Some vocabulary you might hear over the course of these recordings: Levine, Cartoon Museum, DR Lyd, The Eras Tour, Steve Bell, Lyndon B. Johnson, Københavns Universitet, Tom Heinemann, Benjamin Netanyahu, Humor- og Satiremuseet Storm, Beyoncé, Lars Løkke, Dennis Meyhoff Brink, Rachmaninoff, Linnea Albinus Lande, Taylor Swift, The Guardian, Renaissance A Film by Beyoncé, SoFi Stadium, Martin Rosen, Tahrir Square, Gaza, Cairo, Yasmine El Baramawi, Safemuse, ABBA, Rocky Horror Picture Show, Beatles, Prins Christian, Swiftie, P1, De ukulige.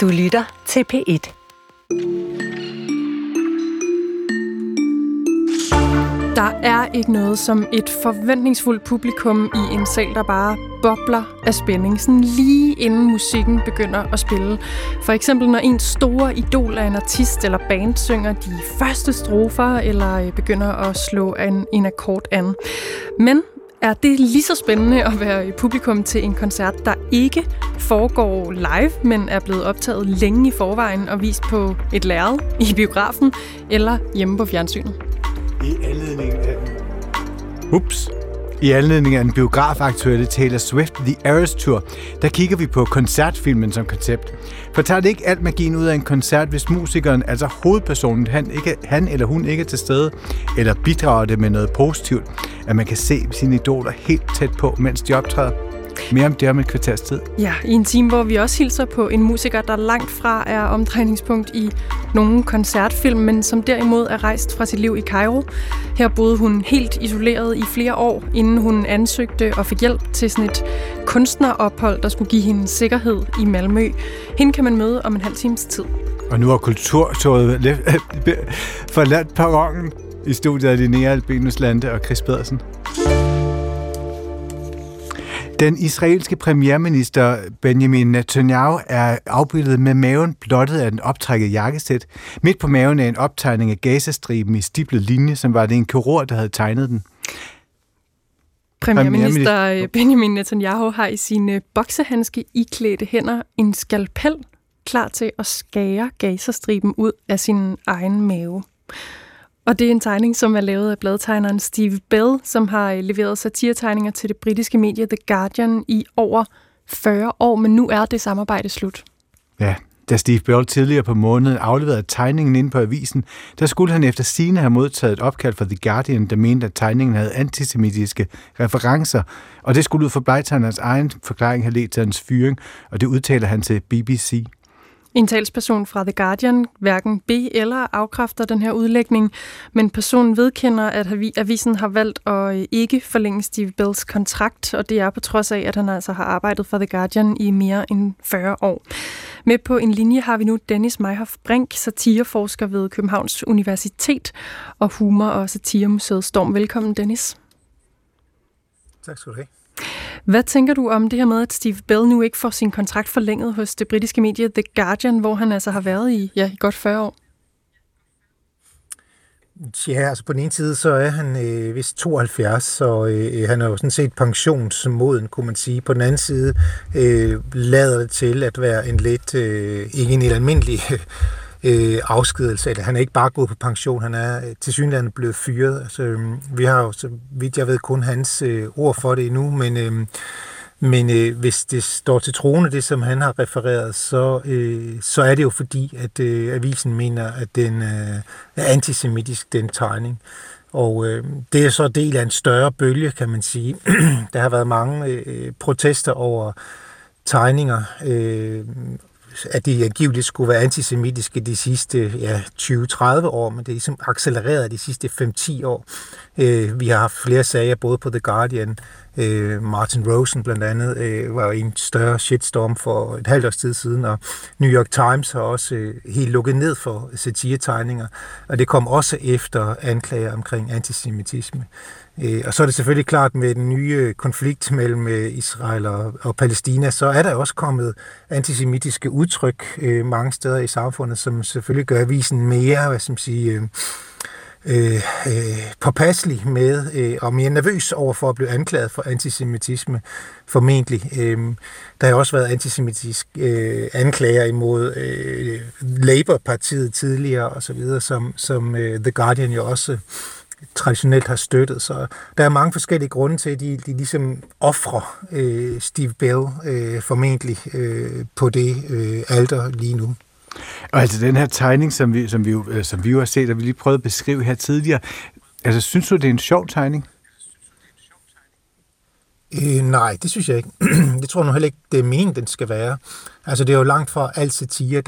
Du lytter til P1. Der er ikke noget som et forventningsfuldt publikum i en sal, der bare bobler af spænding, sådan lige inden musikken begynder at spille. For eksempel når en store idol af en artist eller band synger de første strofer, eller begynder at slå en akkord an. Men er det lige så spændende at være i publikum til en koncert, der ikke foregår live, men er blevet optaget længe i forvejen og vist på et lærred i biografen eller hjemme på fjernsynet? I anledning af en biografaktuelle Taylor Swift, The Eras Tour, der kigger vi på koncertfilmen som koncept. For tager det ikke alt magien ud af en koncert, hvis musikeren, altså hovedpersonen, han eller hun ikke er til stede, eller bidrager det med noget positivt, at man kan se sine idoler helt tæt på, mens de optræder? Mere om det om et kvarters tid. Ja, i en time, hvor vi også hilser på en musiker, der langt fra er omdrejningspunkt i nogle koncertfilm, men som derimod er rejst fra sit liv i Cairo. Her boede hun helt isoleret i flere år, inden hun ansøgte og fik hjælp til sådan et kunstnerophold, der skulle give hende sikkerhed i Malmø. Hende kan man møde om en halv times tid. Og nu har kulturtoget forladt perronen. I studiet af Linnea Albinus Lande og Chris Pedersen. Den israelske premierminister Benjamin Netanyahu er afbildet med maven blottet af en optrækket jakkesæt. Midt på maven er en optegning af Gazastriben i stiplet linje, som var det en kirurg, der havde tegnet den. Premierminister Benjamin Netanyahu har i sine boksehandske iklædte hænder en skalpel klar til at skære Gazastriben ud af sin egen mave. Og det er en tegning, som er lavet af bladtegneren Steve Bell, som har leveret satiretegninger til det britiske medie The Guardian i over 40 år, men nu er det samarbejde slut. Ja, da Steve Bell tidligere på måneden afleverede tegningen inde på avisen, der skulle han efter sigende have modtaget et opkald fra The Guardian, der mente, at tegningen havde antisemitiske referencer, og det skulle ud fra bladtegnerens egen forklaring have ledt til hans fyring, og det udtaler han til BBC. En talsperson fra The Guardian hverken eller afkræfter den her udlægning, men personen vedkender, at avisen har valgt at ikke forlænge Steve Bells kontrakt, og det er på trods af, at han altså har arbejdet for The Guardian i mere end 40 år. Med på en linje har vi nu Dennis Meyhoff Brink, satireforsker ved Københavns Universitet og Humor- og Satiremuseet Storm. Velkommen, Dennis. Tak skal du have. Hvad tænker du om det her med, at Steve Bell nu ikke får sin kontrakt forlænget hos det britiske medie The Guardian, hvor han altså har været i godt 40 år? Ja, altså på den ene side, så er han vist 72, så han er jo sådan set pensionsmoden, kunne man sige. På den anden side lader det til at være en lidt, ikke en helt almindelig afskedelse. Han er ikke bare gået på pension, han er tilsyneladende blevet fyret. Altså, vi har jo, så vidt jeg ved, kun hans ord for det endnu, men hvis det står til troende, det som han har refereret, så er det jo fordi, at avisen mener, at den er antisemitisk, den tegning. Og det er så del af en større bølge, kan man sige. Der har været mange protester over tegninger, at de angiveligt skulle være antisemitiske de sidste 20-30 år, men det er ligesom accelereret de sidste 5-10 år. Vi har haft flere sager, både på The Guardian, Martin Rosen blandt andet, var en større shitstorm for et halvt års tid siden, og New York Times har også helt lukket ned for satiretegninger, og det kom også efter anklager omkring antisemitisme. Og så er det selvfølgelig klart, med den nye konflikt mellem Israel og Palæstina, så er der også kommet antisemitiske udtryk mange steder i samfundet, som selvfølgelig gør avisen mere, hvad skal man sige, påpasselig med og mere nervøs over for at blive anklaget for antisemitisme, formentlig. Der har også været antisemitiske anklager imod Labour-partiet tidligere osv., som The Guardian jo også traditionelt har støttet. Så der er mange forskellige grunde til, at de ligesom offrer Steve Bell formentlig på det alter lige nu. Og altså den her tegning, som vi jo har set, og vi lige prøvede at beskrive her tidligere, altså synes du, det er en sjov tegning? Nej, det synes jeg ikke. Jeg tror nu heller ikke, det er meningen, den skal være. Altså det er jo langt fra al satire,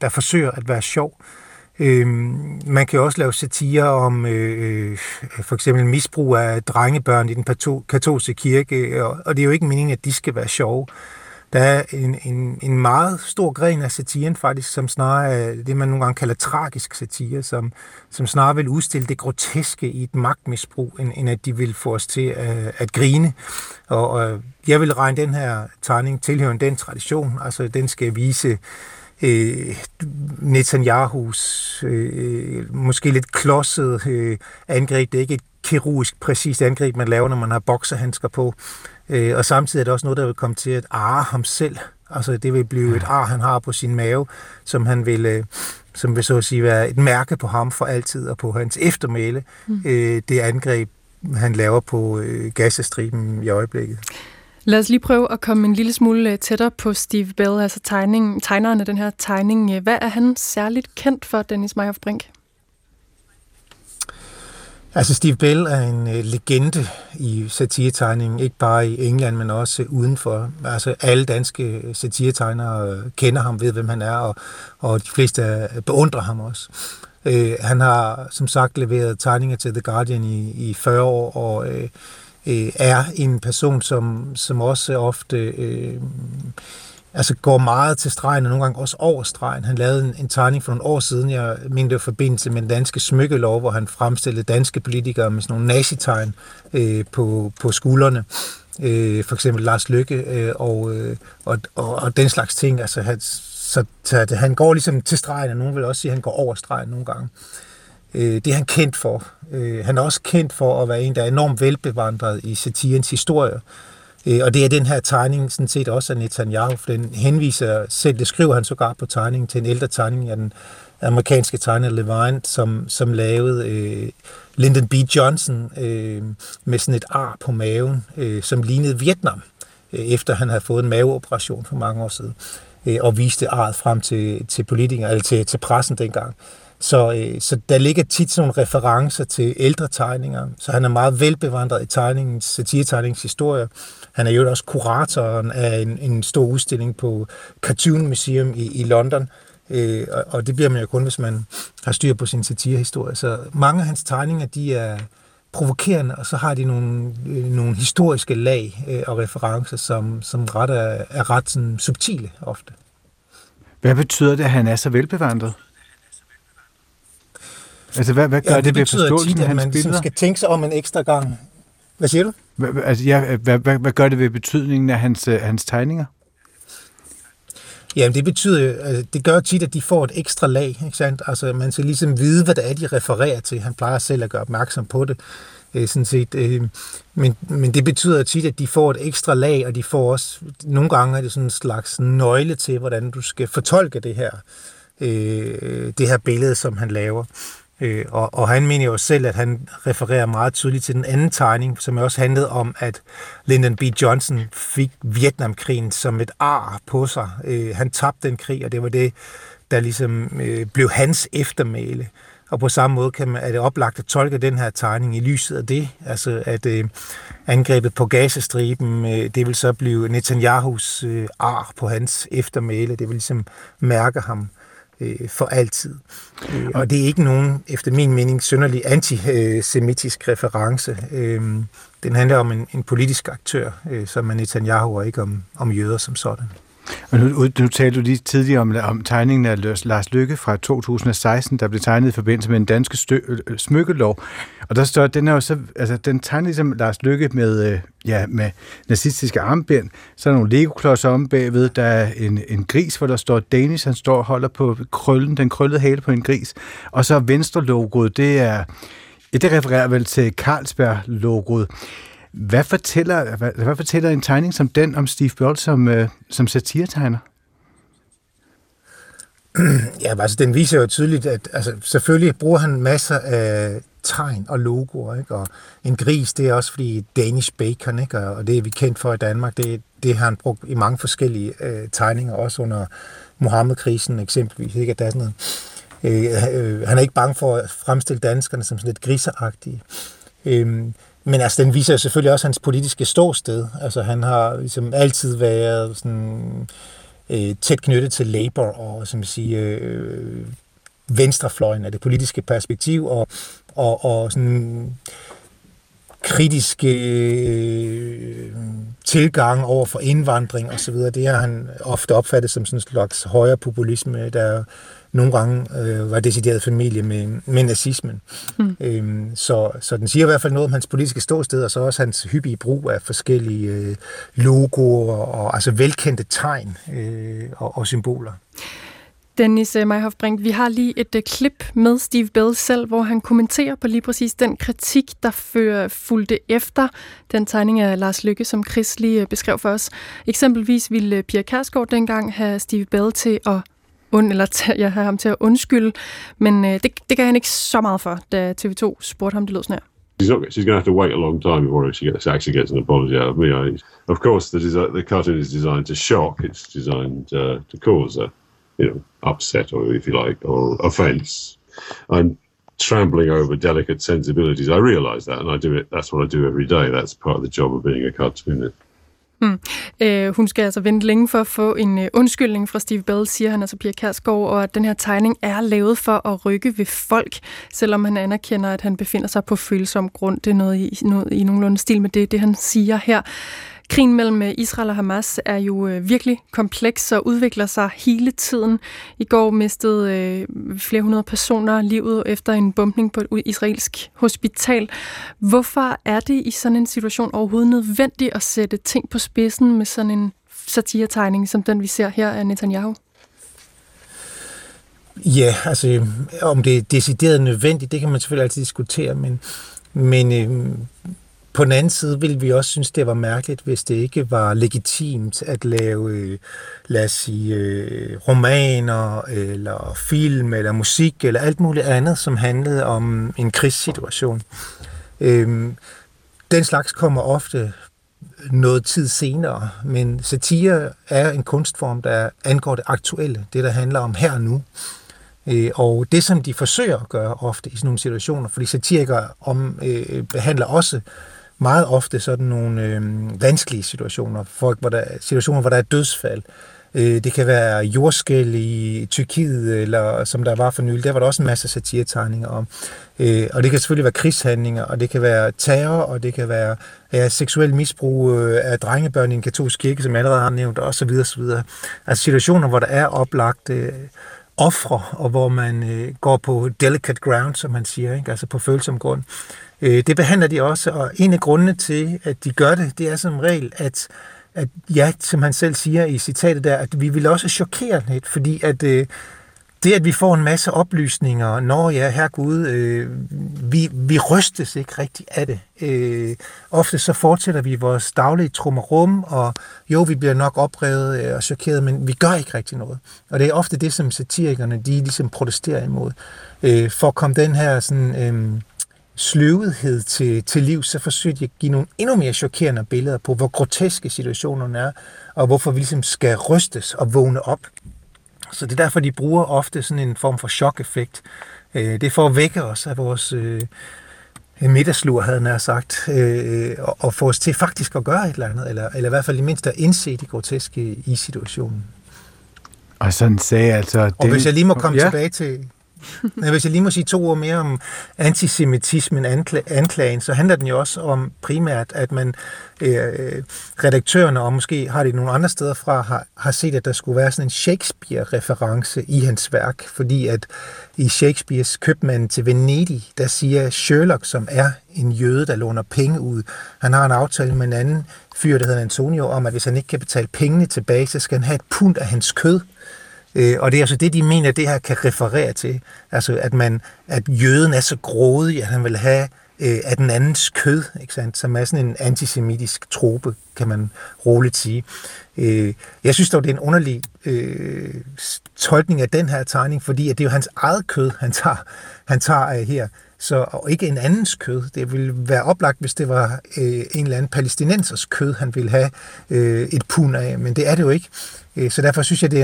der forsøger at være sjov. Man kan jo også lave satire om for eksempel misbrug af drengebørn i den katolske kirke, og det er jo ikke meningen, at de skal være sjove. Der er en meget stor gren af satiren faktisk, som snarere er det, man nogle gange kalder tragisk satire, som snarere vil udstille det groteske i et magtmisbrug, end at de vil få os til at grine. Og jeg vil regne den her tegning tilhørende den tradition, altså den skal vise Netanyahus måske lidt klodset angreb. Det er ikke et kirurgisk præcist angreb, man laver, når man har bokserhandsker på. Og samtidig er det også noget, der vil komme til at arre ham selv. Altså det vil blive et ar, han har på sin mave, som han vil, som vil så at sige være et mærke på ham for altid og på hans eftermæle. Det angreb, han laver på Gazastriben i øjeblikket. Lad os lige prøve at komme en lille smule tættere på Steve Bell, altså tegneren af den her tegning. Hvad er han særligt kendt for, Dennis Meyhoff Brink? Altså Steve Bell er en legende i satiretegningen, ikke bare i England, men også udenfor. Altså alle danske satiretegnere kender ham, ved hvem han er, og de fleste beundrer ham også. Han har som sagt leveret tegninger til The Guardian i 40 år, og er en person, som også ofte altså går meget til stregen, og nogle gange også over stregen. Han lavede en tegning for nogle år siden, jeg mener det var forbindelse med den danske smykkelov, hvor han fremstillede danske politikere med sådan nogle nazitegn på skuldrene. For eksempel Lars Løkke og den slags ting. Altså, han går ligesom til stregen, og nogen vil også sige, at han går over stregen nogle gange. Det er han kendt for. Han er også kendt for at være en, der er enormt velbevandret i satirens historie. Og det er den her tegning sådan set også af Netanyahu, for den henviser selv, det skriver han sågar på tegningen, til en ældre tegning af den amerikanske tegner Levine, som lavede Lyndon B. Johnson med sådan et ar på maven, som lignede Vietnam, efter han havde fået en maveoperation for mange år siden, og viste arret frem til politikere, eller til pressen dengang. Så der ligger tit sådan nogle referencer til ældre tegninger, så han er meget velbevandret i satiretegningens historie. Han er jo også kuratoren af en stor udstilling på Cartoon Museum i London, og det bliver man jo kun, hvis man har styr på sin satirehistorie. Så mange af hans tegninger, de er provokerende, og så har de nogle historiske lag og referencer, som ret er ret sådan subtile ofte. Hvad betyder det, at han er så velbevandret? Altså, hvad gør det ved forståelsen af hans billeder? Ligesom skal tænke sig om en ekstra gang. Hvad siger du? Hvad gør det ved betydningen af hans tegninger? Jamen, det gør tit, at de får et ekstra lag, ikke sandt? Altså, man skal ligesom vide, hvad det er, de refererer til. Han plejer selv at gøre opmærksom på det, sådan set. Men det betyder tit, at de får et ekstra lag, og de får også, nogle gange er det sådan en slags nøgle til, hvordan du skal fortolke det her. Det her billede, som han laver. Og han mener jo selv, at han refererer meget tydeligt til den anden tegning, som også handlede om, at Lyndon B. Johnson fik Vietnamkrigen som et ar på sig. Han tabte den krig, og det var det, der ligesom blev hans eftermæle. Og på samme måde er det oplagt at tolke den her tegning i lyset af det. Altså at angrebet på Gazastriben, det vil så blive Netanyahus ar på hans eftermæle. Det vil ligesom mærke ham for altid. Og det er ikke nogen, efter min mening, synderlig antisemitisk reference. Den handler om en politisk aktør, som er Netanyahu, og ikke om jøder som sådan. Og nu talte du lige tidligere om tegningen af Lars Løkke fra 2016, der blev tegnet i forbindelse med en dansk smykkelov. Og der står, den er jo så, altså den tegner ligesom Lars Løkke med nazistiske armbind. Så er der nogle legoklodser om bagved. Der er en gris, hvor der står Danish. Han står og holder på den krøllede hale på en gris. Og så venstre-logoet, det refererer vel til Carlsberg-logoet. Hvad fortæller en tegning som den om Steve Bell som satiretegner? Ja, altså den viser jo tydeligt, at altså, selvfølgelig bruger han masser af tegn og logoer, ikke? Og en gris, det er også fordi Danish bacon, ikke? Og det er vi kendt for i Danmark, det har han brugt i mange forskellige tegninger, også under Mohammed-krisen eksempelvis, ikke? At der er sådan noget. Han er ikke bange for at fremstille danskerne som sådan lidt griseragtige. Men altså, den viser selvfølgelig også hans politiske ståsted. Altså, han har ligesom altid været sådan, tæt knyttet til Labour og som siger, venstrefløjen af det politiske perspektiv og sådan, kritiske tilgang over for indvandring osv. Det har han ofte opfattet som sådan en slags højre populisme, der nogle gange var decideret familie med nazismen. Så den siger i hvert fald noget om hans politiske ståsted, og så også hans hyppige brug af forskellige logoer og altså velkendte tegn og symboler. Dennis Meyhoff Brink, vi har lige et klip med Steve Bell selv, hvor han kommenterer på lige præcis den kritik, der fulgte efter den tegning af Lars Løkke, som Chris lige beskrev for os. Eksempelvis ville Pia Kjærsgaard dengang have Steve Bell til at have ham til at undskylde, men det gav han ikke så meget for, da TV2 spurgte ham, det lød sådan her. She's going to have to wait a long time before she actually gets an apology out of me. Of course, the cartoon is designed to shock. It's designed to cause a, upset or, if you like, or offence. I'm trampling over delicate sensibilities. I realise that, and I do it. That's what I do every day. That's part of the job of being a cartoonist. Hun skal altså vente længe for at få en undskyldning fra Steve Bell, siger han altså Pia Kjærsgaard, og at den her tegning er lavet for at rykke ved folk, selvom han anerkender, at han befinder sig på følsom grund. Det er noget i nogenlunde stil med det han siger her. Krigen mellem Israel og Hamas er jo virkelig kompleks og udvikler sig hele tiden. I går mistede flere hundrede personer livet efter en bombning på et israelsk hospital. Hvorfor er det i sådan en situation overhovedet nødvendigt at sætte ting på spidsen med sådan en satiretegning, som den vi ser her af Netanyahu? Ja, altså om det er decideret nødvendigt, det kan man selvfølgelig altid diskutere, men på den anden side ville vi også synes, det var mærkeligt, hvis det ikke var legitimt at lave, lad os sige, romaner eller film eller musik eller alt muligt andet, som handlede om en krigssituation. Den slags kommer ofte noget tid senere, men satire er en kunstform, der angår det aktuelle, det der handler om her og nu. Og det, som de forsøger at gøre ofte i sådan nogle situationer, fordi satirikere behandler også meget ofte sådan nogle vanskelige situationer. Situationer, hvor der er dødsfald. Det kan være jordskæl i Tyrkiet, eller som der var for nylig. Der var der også en masse satiretegninger om. Og det kan selvfølgelig være krigshandlinger, og det kan være terror, og det kan være seksuel misbrug af drengebørn i en katolsk kirke, som jeg allerede har nævnt, og så videre, så videre. Altså situationer, hvor der er oplagt ofre, og hvor man går på delicate ground, som man siger, ikke? Altså på følsom grund. Det behandler de også, og en af grundene til, at de gør det, det er som regel, at ja, som han selv siger i citatet der, at vi vil også chokere lidt, fordi at det, at vi får en masse oplysninger, når ja, herregud, vi rystes ikke rigtigt af det. Ofte så fortsætter vi vores daglige trummerum, og jo, vi bliver nok oprevet og chokeret, men vi gør ikke rigtig noget. Og det er ofte det, som satirikerne, de ligesom protesterer imod. For at komme den her sådan sløvhed til liv, så forsøger de at give nogle endnu mere chokerende billeder på, hvor groteske situationerne er, og hvorfor vi ligesom skal rystes og vågne op. Så det er derfor, de bruger ofte sådan en form for chok-effekt. Det er for at vække os af vores middagslur, havde nær sagt, og få os til faktisk at gøre et eller andet, eller i hvert fald i mindst at indse det groteske i situationen. Og sådan sagde altså... Og hvis jeg lige må komme tilbage til... Hvis jeg lige må sige 2 ord mere om antisemitismen, anklagen, så handler den jo også om primært, at man redaktørerne, og måske har det nogle andre steder fra, har set, at der skulle være sådan en Shakespeare-reference i hans værk, fordi at i Shakespeares Købmanden til Venedig, der siger Sherlock, som er en jøde, der låner penge ud, han har en aftale med en anden fyr, der hedder Antonio, om at hvis han ikke kan betale pengene tilbage, så skal han have et pund af hans kød. Og det er altså det, de mener, det her kan referere til. Altså, at jøden er så grådig, at han vil have af den andens kød, ikke sandt? Som er sådan en antisemitisk trope, kan man roligt sige. Jeg synes dog, det er en underlig tolkning af den her tegning, fordi at det er jo hans eget kød, han tager af her. Så, og ikke en andens kød. Det ville være oplagt, hvis det var en eller anden palæstinensers kød, han ville have et pund af, men det er det jo ikke. Så derfor synes jeg, det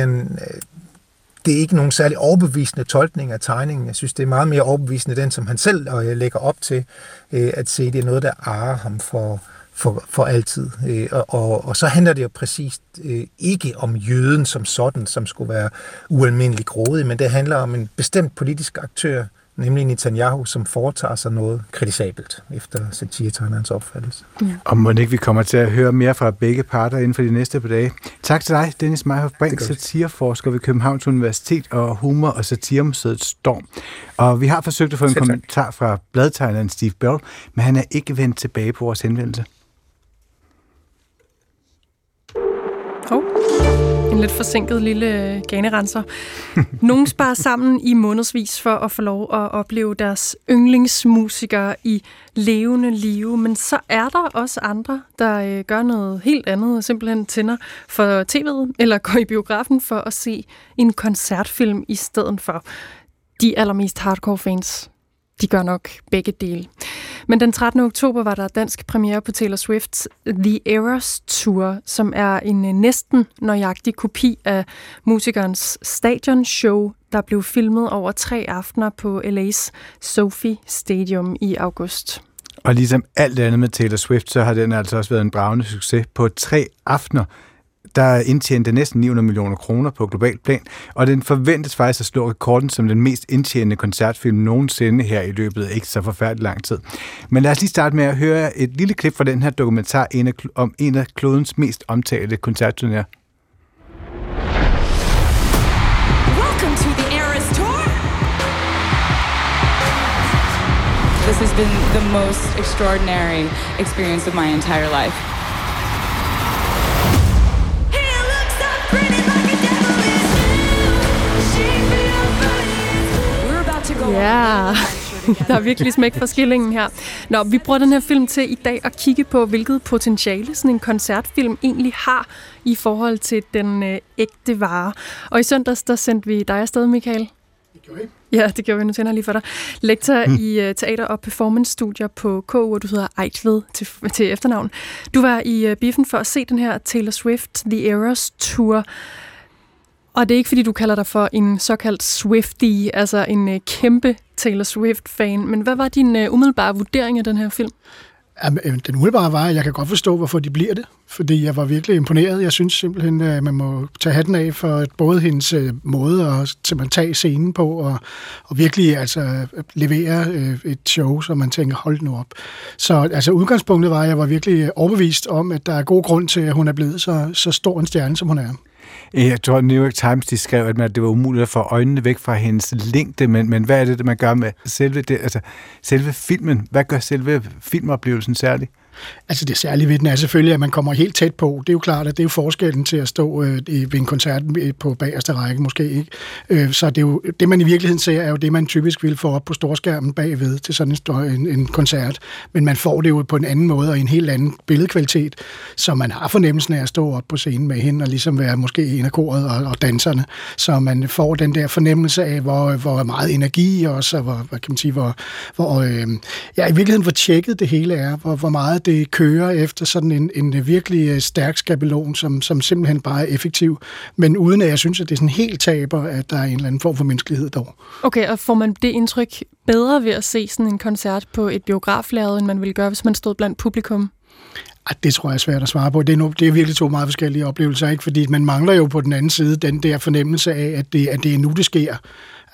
er ikke nogen særlig overbevisende tolkning af tegningen. Jeg synes, det er meget mere overbevisende den, som han selv lægger op til, at se, det er noget, der arrer ham for altid. Og så handler det jo præcist ikke om jøden som sådan, som skulle være ualmindelig grådig, men det handler om en bestemt politisk aktør, nemlig Netanyahu, som foretager sig noget kritisabelt, efter satiretegnerens opfattelse. Ja. Og må ikke vi kommer til at høre mere fra begge parter inden for de næste par dage. Tak til dig, Dennis Meyhoff Brink, satireforsker ved Københavns Universitet og Humor- og Satiremuseet Storm. Og vi har forsøgt at få en kommentar fra bladtegneren Steve Bell, men han er ikke vendt tilbage på vores henvendelse. En lidt forsinket lille ganerenser. Nogle sparer sammen i månedsvis for at få lov at opleve deres yndlingsmusikere i levende live, men så er der også andre, der gør noget helt andet og simpelthen tænder for tv'et eller går i biografen for at se en koncertfilm i stedet for. De allermest hardcore fans, de gør nok begge dele. Men den 13. oktober var der dansk premiere på Taylor Swifts The Eras Tour, som er en næsten nøjagtig kopi af musikernes stadionshow, der blev filmet over 3 aftener på LA's SoFi Stadium i august. Og ligesom alt andet med Taylor Swift, så har den altså også været en bragende succes på 3 aftener. Der indtjente næsten 900 millioner kroner på global plan, og den forventes faktisk at slå rekorden som den mest indtjenende koncertfilm nogensinde her i løbet af ikke så forfærdelig lang tid. Men lad os lige starte med at høre et lille klip fra den her dokumentar om en af klodens mest omtalte koncertturnéer. Welcome to the Eras Tour. This has been the most extraordinary experience of my entire life. Ja, der er virkelig smæk for skillingen her. Nå, vi bruger den her film til i dag at kigge på, hvilket potentiale sådan en koncertfilm egentlig har i forhold til den ægte vare. Og i søndags, der sendte vi dig afsted, Michael. Det gjorde vi. Ja, det gjorde vi. Nu tænder lige for dig. Lektor i teater- og performancestudier på KU, og du hedder Eigtved til efternavn. Du var i biffen for at se den her Taylor Swift The Eras Tour. Og det er ikke, fordi du kalder dig for en såkaldt Swiftie, altså en kæmpe Taylor Swift-fan. Men hvad var din umiddelbare vurdering af den her film? Jamen, den umiddelbare var, at jeg kan godt forstå, hvorfor de bliver det. Fordi jeg var virkelig imponeret. Jeg synes simpelthen, at man må tage hatten af for både hendes måde at tage scenen på, og virkelig altså, levere et show, som man tænker, hold nu op. Så altså, udgangspunktet var, at jeg var virkelig overbevist om, at der er god grund til, at hun er blevet så stor en stjerne, som hun er. Jeg tror, New York Times de skrev, at det var umuligt at få øjnene væk fra hendes længde, men hvad er det, man gør med selve det, altså selve filmen? Hvad gør selve filmoplevelsen særlig? Altså det særlige ved den er selvfølgelig, at man kommer helt tæt på. Det er jo klart, at det er jo forskellen til at stå ved en koncert på bagerste række, måske ikke. Så det er jo, det, man i virkeligheden ser, er jo det, man typisk vil få op på storskærmen bagved til sådan en koncert. Men man får det jo på en anden måde og en helt anden billedkvalitet, så man har fornemmelsen af at stå op på scenen med hende og ligesom være måske en af koret og danserne. Så man får den der fornemmelse af, hvor meget energi også, og hvor kan man sige, i virkeligheden, hvor tjekket det hele er, hvor meget det kører efter sådan en virkelig stærk skabelon, som simpelthen bare er effektiv, men uden at jeg synes, at det er sådan helt taber, at der er en eller anden form for menneskelighed dog. Okay, og får man det indtryk bedre ved at se sådan en koncert på et biograflærred, end man ville gøre, hvis man stod blandt publikum? Det tror jeg er svært at svare på. Det er virkelig 2 meget forskellige oplevelser, ikke? Fordi man mangler jo på den anden side den der fornemmelse af, at det er nu, det sker.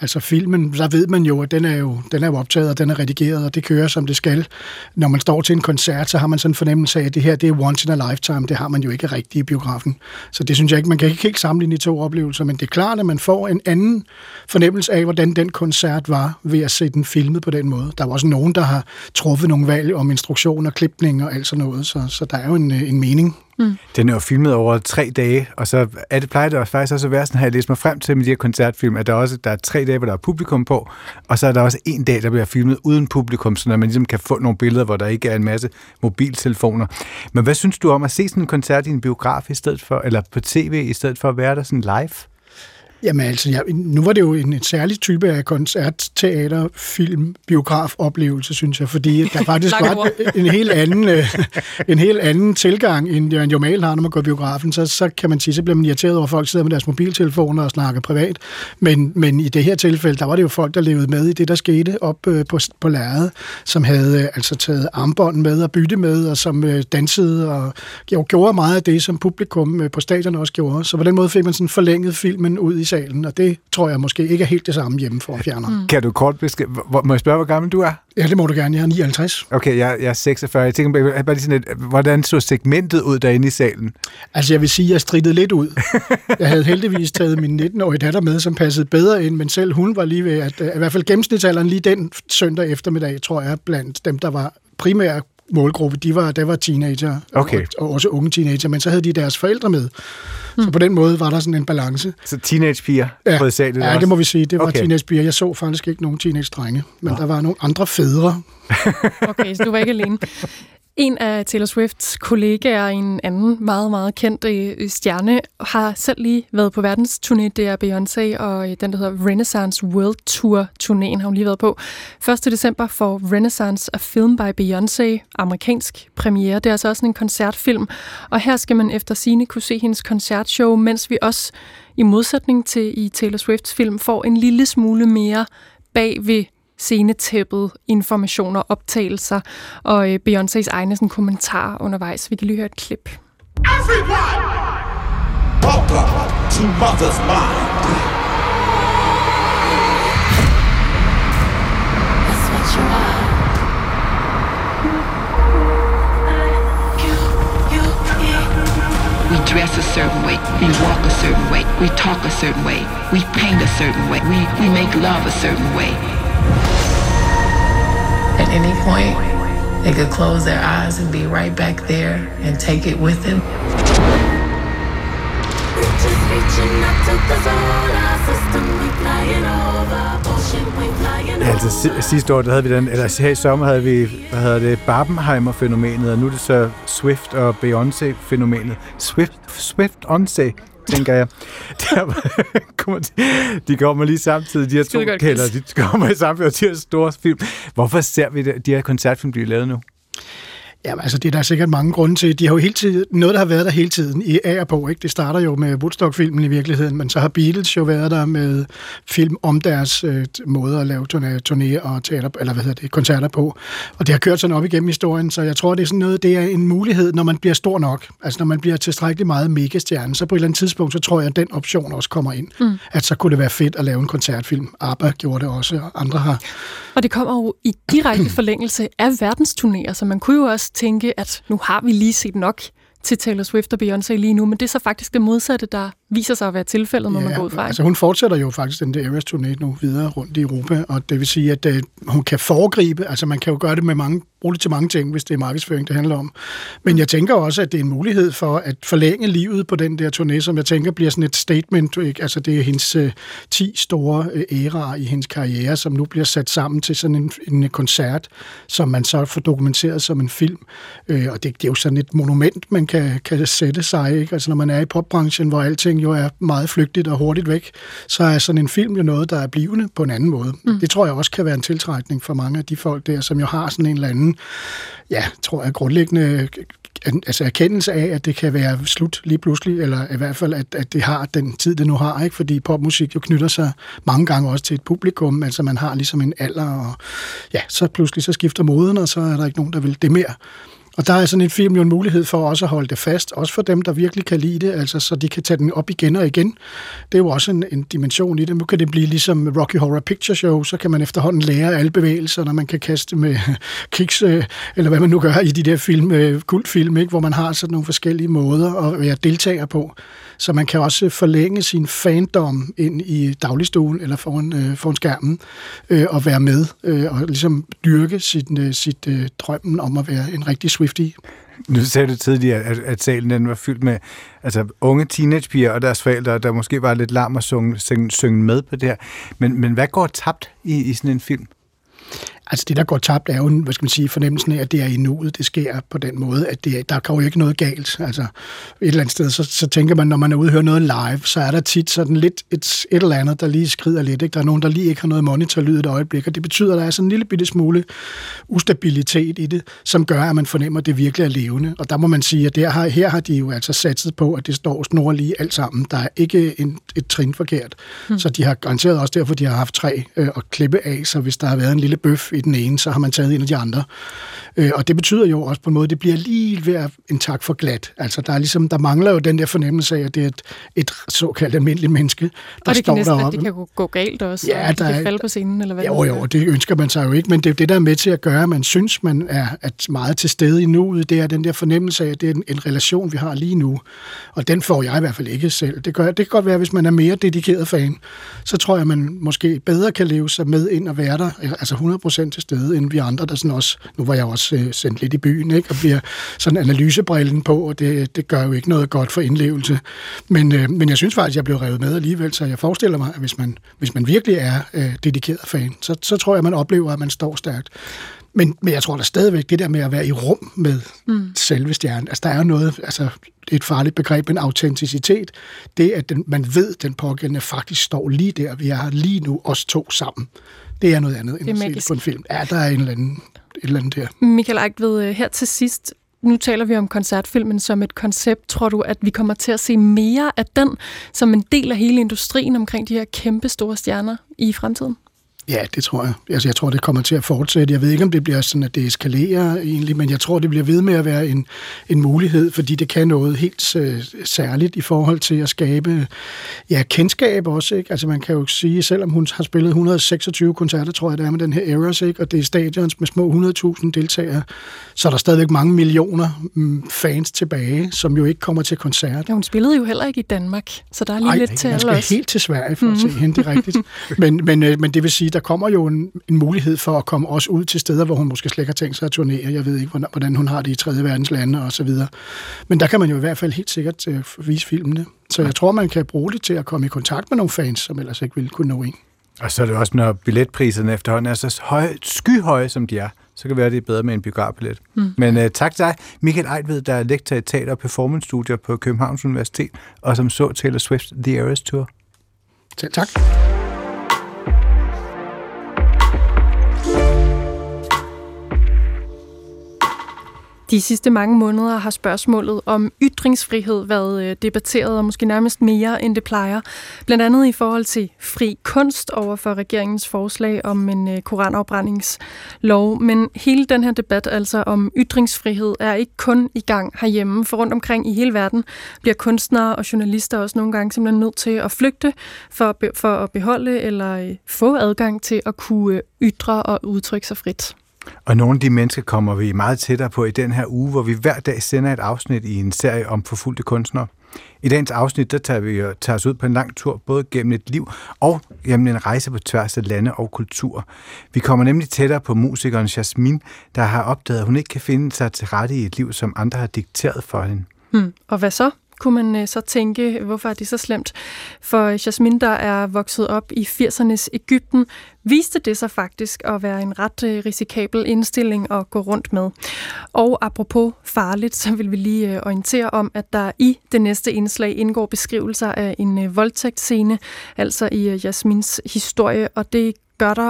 Altså filmen, der ved man jo, at den er jo optaget, og den er redigeret, og det kører, som det skal. Når man står til en koncert, så har man sådan en fornemmelse af, at det her, det er once in a lifetime. Det har man jo ikke rigtigt i biografen. Så det synes jeg ikke, man kan ikke helt sammenligne de 2 oplevelser, men det er klart, at man får en anden fornemmelse af, hvordan den koncert var, ved at se den filmet på den måde. Der er også nogen, der har truffet nogle valg om instruktioner, klipning og alt sådan noget, så der er jo en mening. Mm. Den er jo filmet over 3 dage, og så er det plejer faktisk også at være sådan, har jeg læst mig frem til med de her koncertfilm, at der er 3 dage, hvor der er publikum på, og så er der også 1 dag, der bliver filmet uden publikum, så man ligesom kan få nogle billeder, hvor der ikke er en masse mobiltelefoner. Men hvad synes du om at se sådan en koncert i en biograf i stedet for, eller på tv, i stedet for at være der sådan live? Jamen altså, nu var det jo en særlig type af koncert, teater, film, biografoplevelse, synes jeg, fordi der faktisk var en helt anden tilgang, end jeg normalt har, når man går i biografen, så kan man sige, så bliver man irriteret over, folk sidder med deres mobiltelefoner og snakker privat, men i det her tilfælde, der var det jo folk, der levede med i det, der skete op på lærredet, som havde altså taget armbånd med og bytte med, og som dansede og gjorde meget af det, som publikum på stadion også gjorde, så på den måde fik man sådan forlænget filmen ud i salen, og det tror jeg måske ikke er helt det samme hjemme for fjerneren. Mm. Kan du kort beskrive, må jeg spørge, hvor gammel du er? Ja, det må du gerne. Jeg er 59. Okay, jeg er 46. Jeg tænker bare lige sådan lidt, hvordan så segmentet ud derinde i salen? Altså, jeg vil sige, at jeg strittede lidt ud. Jeg havde heldigvis taget min 19-årige datter med, som passede bedre ind, men selv hun var lige ved, at i hvert fald gennemsnitsalderen lige den søndag eftermiddag, tror jeg, blandt dem, der var primære målgruppe, der var teenager, okay, og også unge teenager, men så havde de deres forældre med. Mm. Så på den måde var der sådan en balance. Så teenagepiger? Ja, det må vi sige. Det var okay. Teenagepiger. Jeg så faktisk ikke nogen teenage-drenge, men der var nogle andre fædre. Okay, så du var ikke alene. En af Taylor Swifts kollegaer, en anden meget, meget kendt stjerne, har selv lige været på verdensturné. Det er Beyoncé, og den, der hedder Renaissance World Tour-turnéen, har hun lige været på. 1. december får Renaissance A Film by Beyoncé amerikansk premiere. Det er altså også en koncertfilm, og her skal man efter sigende kunne se hendes koncertshow, mens vi også, i modsætning til i Taylor Swifts film, får en lille smule mere bag ved scenetæppet, informationer, optagelser og Beyoncés egne sådan kommentarer undervejs. Vi kan lige høre et klip. Everyone! Welcome to Mother's Mind. That's what you are. We dress a certain way, we walk a certain way, we talk a certain way, we paint a certain way, we make love a certain way. At any point, they could close their eyes and be right back there and take it with them. Altså sidste år, der havde vi her i sommer havde vi, Barbenheimer-fænomenet, og nu er det så Swift og Beyoncé-fænomenet. Swift-Once. Tænker jeg. De kommer lige samtidig, de her to kælder, de kommer samtidig, og de her store film. Hvorfor ser vi det, de her koncertfilm blive lavet nu? Jamen, altså, det er der sikkert mange grunde til. De har jo hele tiden, noget, der har været der hele tiden i af og på, ikke? Det starter jo med Woodstock-filmen i virkeligheden, men så har Beatles jo været der med film om deres måde at lave turnéer og koncerter på. Og det har kørt sådan op igennem historien, så jeg tror, det er sådan noget, det er en mulighed, når man bliver stor nok. Altså, når man bliver tilstrækkeligt meget megastjerne, så på et eller andet tidspunkt, så tror jeg, at den option også kommer ind. Mm. At så kunne det være fedt at lave en koncertfilm. ABBA gjorde det også, og andre har. Og det kommer jo i direkte forlængelse af verdensturnéer, så man kunne jo også tænke, at nu har vi lige set nok til Taylor Swift og Beyoncé lige nu, men det er så faktisk det modsatte, der viser sig at være tilfældet, når man går ud fra. Altså hun fortsætter jo faktisk den der Eras-turné nu videre rundt i Europa, og det vil sige, at hun kan foregribe, altså man kan jo gøre det med mange, bruge det til mange ting, hvis det er markedsføring, det handler om. Men jeg tænker også, at det er en mulighed for at forlænge livet på den der turné, som jeg tænker bliver sådan et statement, ikke? Altså det er hendes 10 store æraer i hendes karriere, som nu bliver sat sammen til sådan en koncert, som man så får dokumenteret som en film. Og det er jo sådan et monument, man kan sætte sig, ikke? Altså når man er i popbranchen, hvor alting jo er meget flygtigt og hurtigt væk, så er sådan en film jo noget, der er blivende på en anden måde. Mm. Det tror jeg også kan være en tiltrækning for mange af de folk der, som jo har sådan en eller anden, tror jeg grundlæggende altså erkendelse af, at det kan være slut lige pludselig, eller i hvert fald, at det har den tid, det nu har, ikke? Fordi popmusik jo knytter sig mange gange også til et publikum, altså man har ligesom en alder, og så pludselig så skifter moden, og så er der ikke nogen, der vil det mere. Og der er sådan en film jo en mulighed for også at holde det fast, også for dem, der virkelig kan lide det, altså så de kan tage den op igen og igen. Det er jo også en dimension i det. Nu kan det blive ligesom Rocky Horror Picture Show, så kan man efterhånden lære alle bevægelser, når man kan kaste med kiks, eller hvad man nu gør i de der film, kultfilm, ikke? Hvor man har sådan nogle forskellige måder at være deltager på. Så man kan også forlænge sin fandom ind i dagligstuen eller foran skærmen og være med og ligesom dyrke sit drømmen om at være en rigtig Swifty. Nu sagde du tidligere, at salen den var fyldt med altså, unge teenagepiger og deres forældre, der måske var lidt larm og synge med på det her. Men hvad går tabt i sådan en film? Altså det, der går tabt, er jo, hvad skal man sige, fornemmelsen af, at det er i nuet, det sker på den måde, at der går jo ikke noget galt. Altså et eller andet sted, så tænker man, når man er ude og hører noget live, så er der tit sådan lidt et eller andet, der lige skrider lidt. Ikke? Der er nogen, der lige ikke har noget monitorlyd et øjeblik, og det betyder, at der er sådan en lille bitte smule ustabilitet i det, som gør, at man fornemmer, at det virkelig er levende. Og der må man sige, at her har de jo altså satset på, at det står snorlige alt sammen. Der er ikke et trin forkert. Så de har garanteret også derfor, de har haft træ at klippe af, så hvis der har været en lille bøf i den ene, så har man taget en af de andre. Og det betyder jo også på en måde, det bliver lige ved en tak for glat. Altså, der er ligesom, der mangler jo den der fornemmelse af, at det er et såkaldt almindeligt menneske, der og det står deroppe. Og det kan næsten, at det kan gå galt også, ja, og det kan falde på scenen, eller hvad? Jo, det ønsker man sig jo ikke, men det er det, der er med til at gøre, at man synes, man er meget til stede i nuet. Det er den der fornemmelse af, at det er en relation, vi har lige nu. Og den får jeg i hvert fald ikke selv. Det kan godt være, hvis man er mere dedikeret fan, så tror jeg, man måske bedre kan leve sig med ind og være der, altså 100% til stede, end vi andre, der sådan også, nu var jeg også sendt lidt i byen, ikke? Og bliver sådan analysebrillen på, og det gør jo ikke noget godt for indlevelse. Men jeg synes faktisk, jeg blev revet med alligevel, så jeg forestiller mig, at hvis man virkelig er dedikeret fan, så tror jeg, man oplever, at man står stærkt. Men jeg tror der stadigvæk, det der med at være i rum med selve stjernen, altså der er jo noget, altså et farligt begreb, en autenticitet, det at man ved, den pågældende faktisk står lige der, vi er lige nu, os to sammen. Det er noget andet end at se det på en film. Ja, der er et eller andet der. Michael Eigtved, her til sidst, nu taler vi om koncertfilmen som et koncept. Tror du, at vi kommer til at se mere af den, som en del af hele industrien omkring de her kæmpe store stjerner i fremtiden? Ja, det tror jeg. Altså, jeg tror, det kommer til at fortsætte. Jeg ved ikke, om det bliver sådan, at det eskalerer egentlig, men jeg tror, det bliver ved med at være en mulighed, fordi det kan noget helt særligt i forhold til at skabe kendskab også, ikke? Altså, man kan jo sige, selvom hun har spillet 126 koncerter, tror jeg, det er med den her Eras, ikke? Og det er stadions med små 100.000 deltagere, så er der stadigvæk mange millioner fans tilbage, som jo ikke kommer til koncert. Ja, hun spillede jo heller ikke i Danmark, så der er lige lidt til alle os. Nej, man skal helt til Sverige for at se hende, det er rigtigt. Men det vil sige, der kommer jo en mulighed for at komme også ud til steder, hvor hun måske slet ikke har tænkt sig at turnere. Jeg ved ikke, hvordan hun har det i tredje verdens lande og så videre. Men der kan man jo i hvert fald helt sikkert vise filmene. Så jeg tror, man kan bruge det til at komme i kontakt med nogle fans, som ellers ikke ville kunne nå en. Og så er det også, når billetpriserne efterhånden er så skyhøje, som de er, så kan det være, det er bedre med en biografbillet. Men tak til dig, Michael Eigtved, der er lektor i teater- og performance-studier på Københavns Universitet, og som så Taylor Swift The Eras Tour. Selv tak. De sidste mange måneder har spørgsmålet om ytringsfrihed været debatteret, og måske nærmest mere, end det plejer. Blandt andet i forhold til fri kunst over for regeringens forslag om en koranafbrændingslov. Men hele den her debat, altså om ytringsfrihed, er ikke kun i gang herhjemme. For rundt omkring i hele verden bliver kunstnere og journalister også nogle gange simpelthen nødt til at flygte for at beholde eller få adgang til at kunne ytre og udtrykke sig frit. Og nogle af de mennesker kommer vi meget tættere på i den her uge, hvor vi hver dag sender et afsnit i en serie om forfulgte kunstnere. I dagens afsnit, der tager os ud på en lang tur, både gennem et liv og gennem en rejse på tværs af lande og kultur. Vi kommer nemlig tættere på musikeren Yasmine, der har opdaget, at hun ikke kan finde sig til rette i et liv, som andre har dikteret for hende. Og hvad så? Kunne man så tænke, hvorfor er det så slemt? For Yasmine, der er vokset op i 80'ernes Egypten, viste det sig faktisk at være en ret risikabel indstilling at gå rundt med. Og apropos farligt, så vil vi lige orientere om, at der i det næste indslag indgår beskrivelser af en voldtægtsscene, altså i Yasmines historie, og det gør der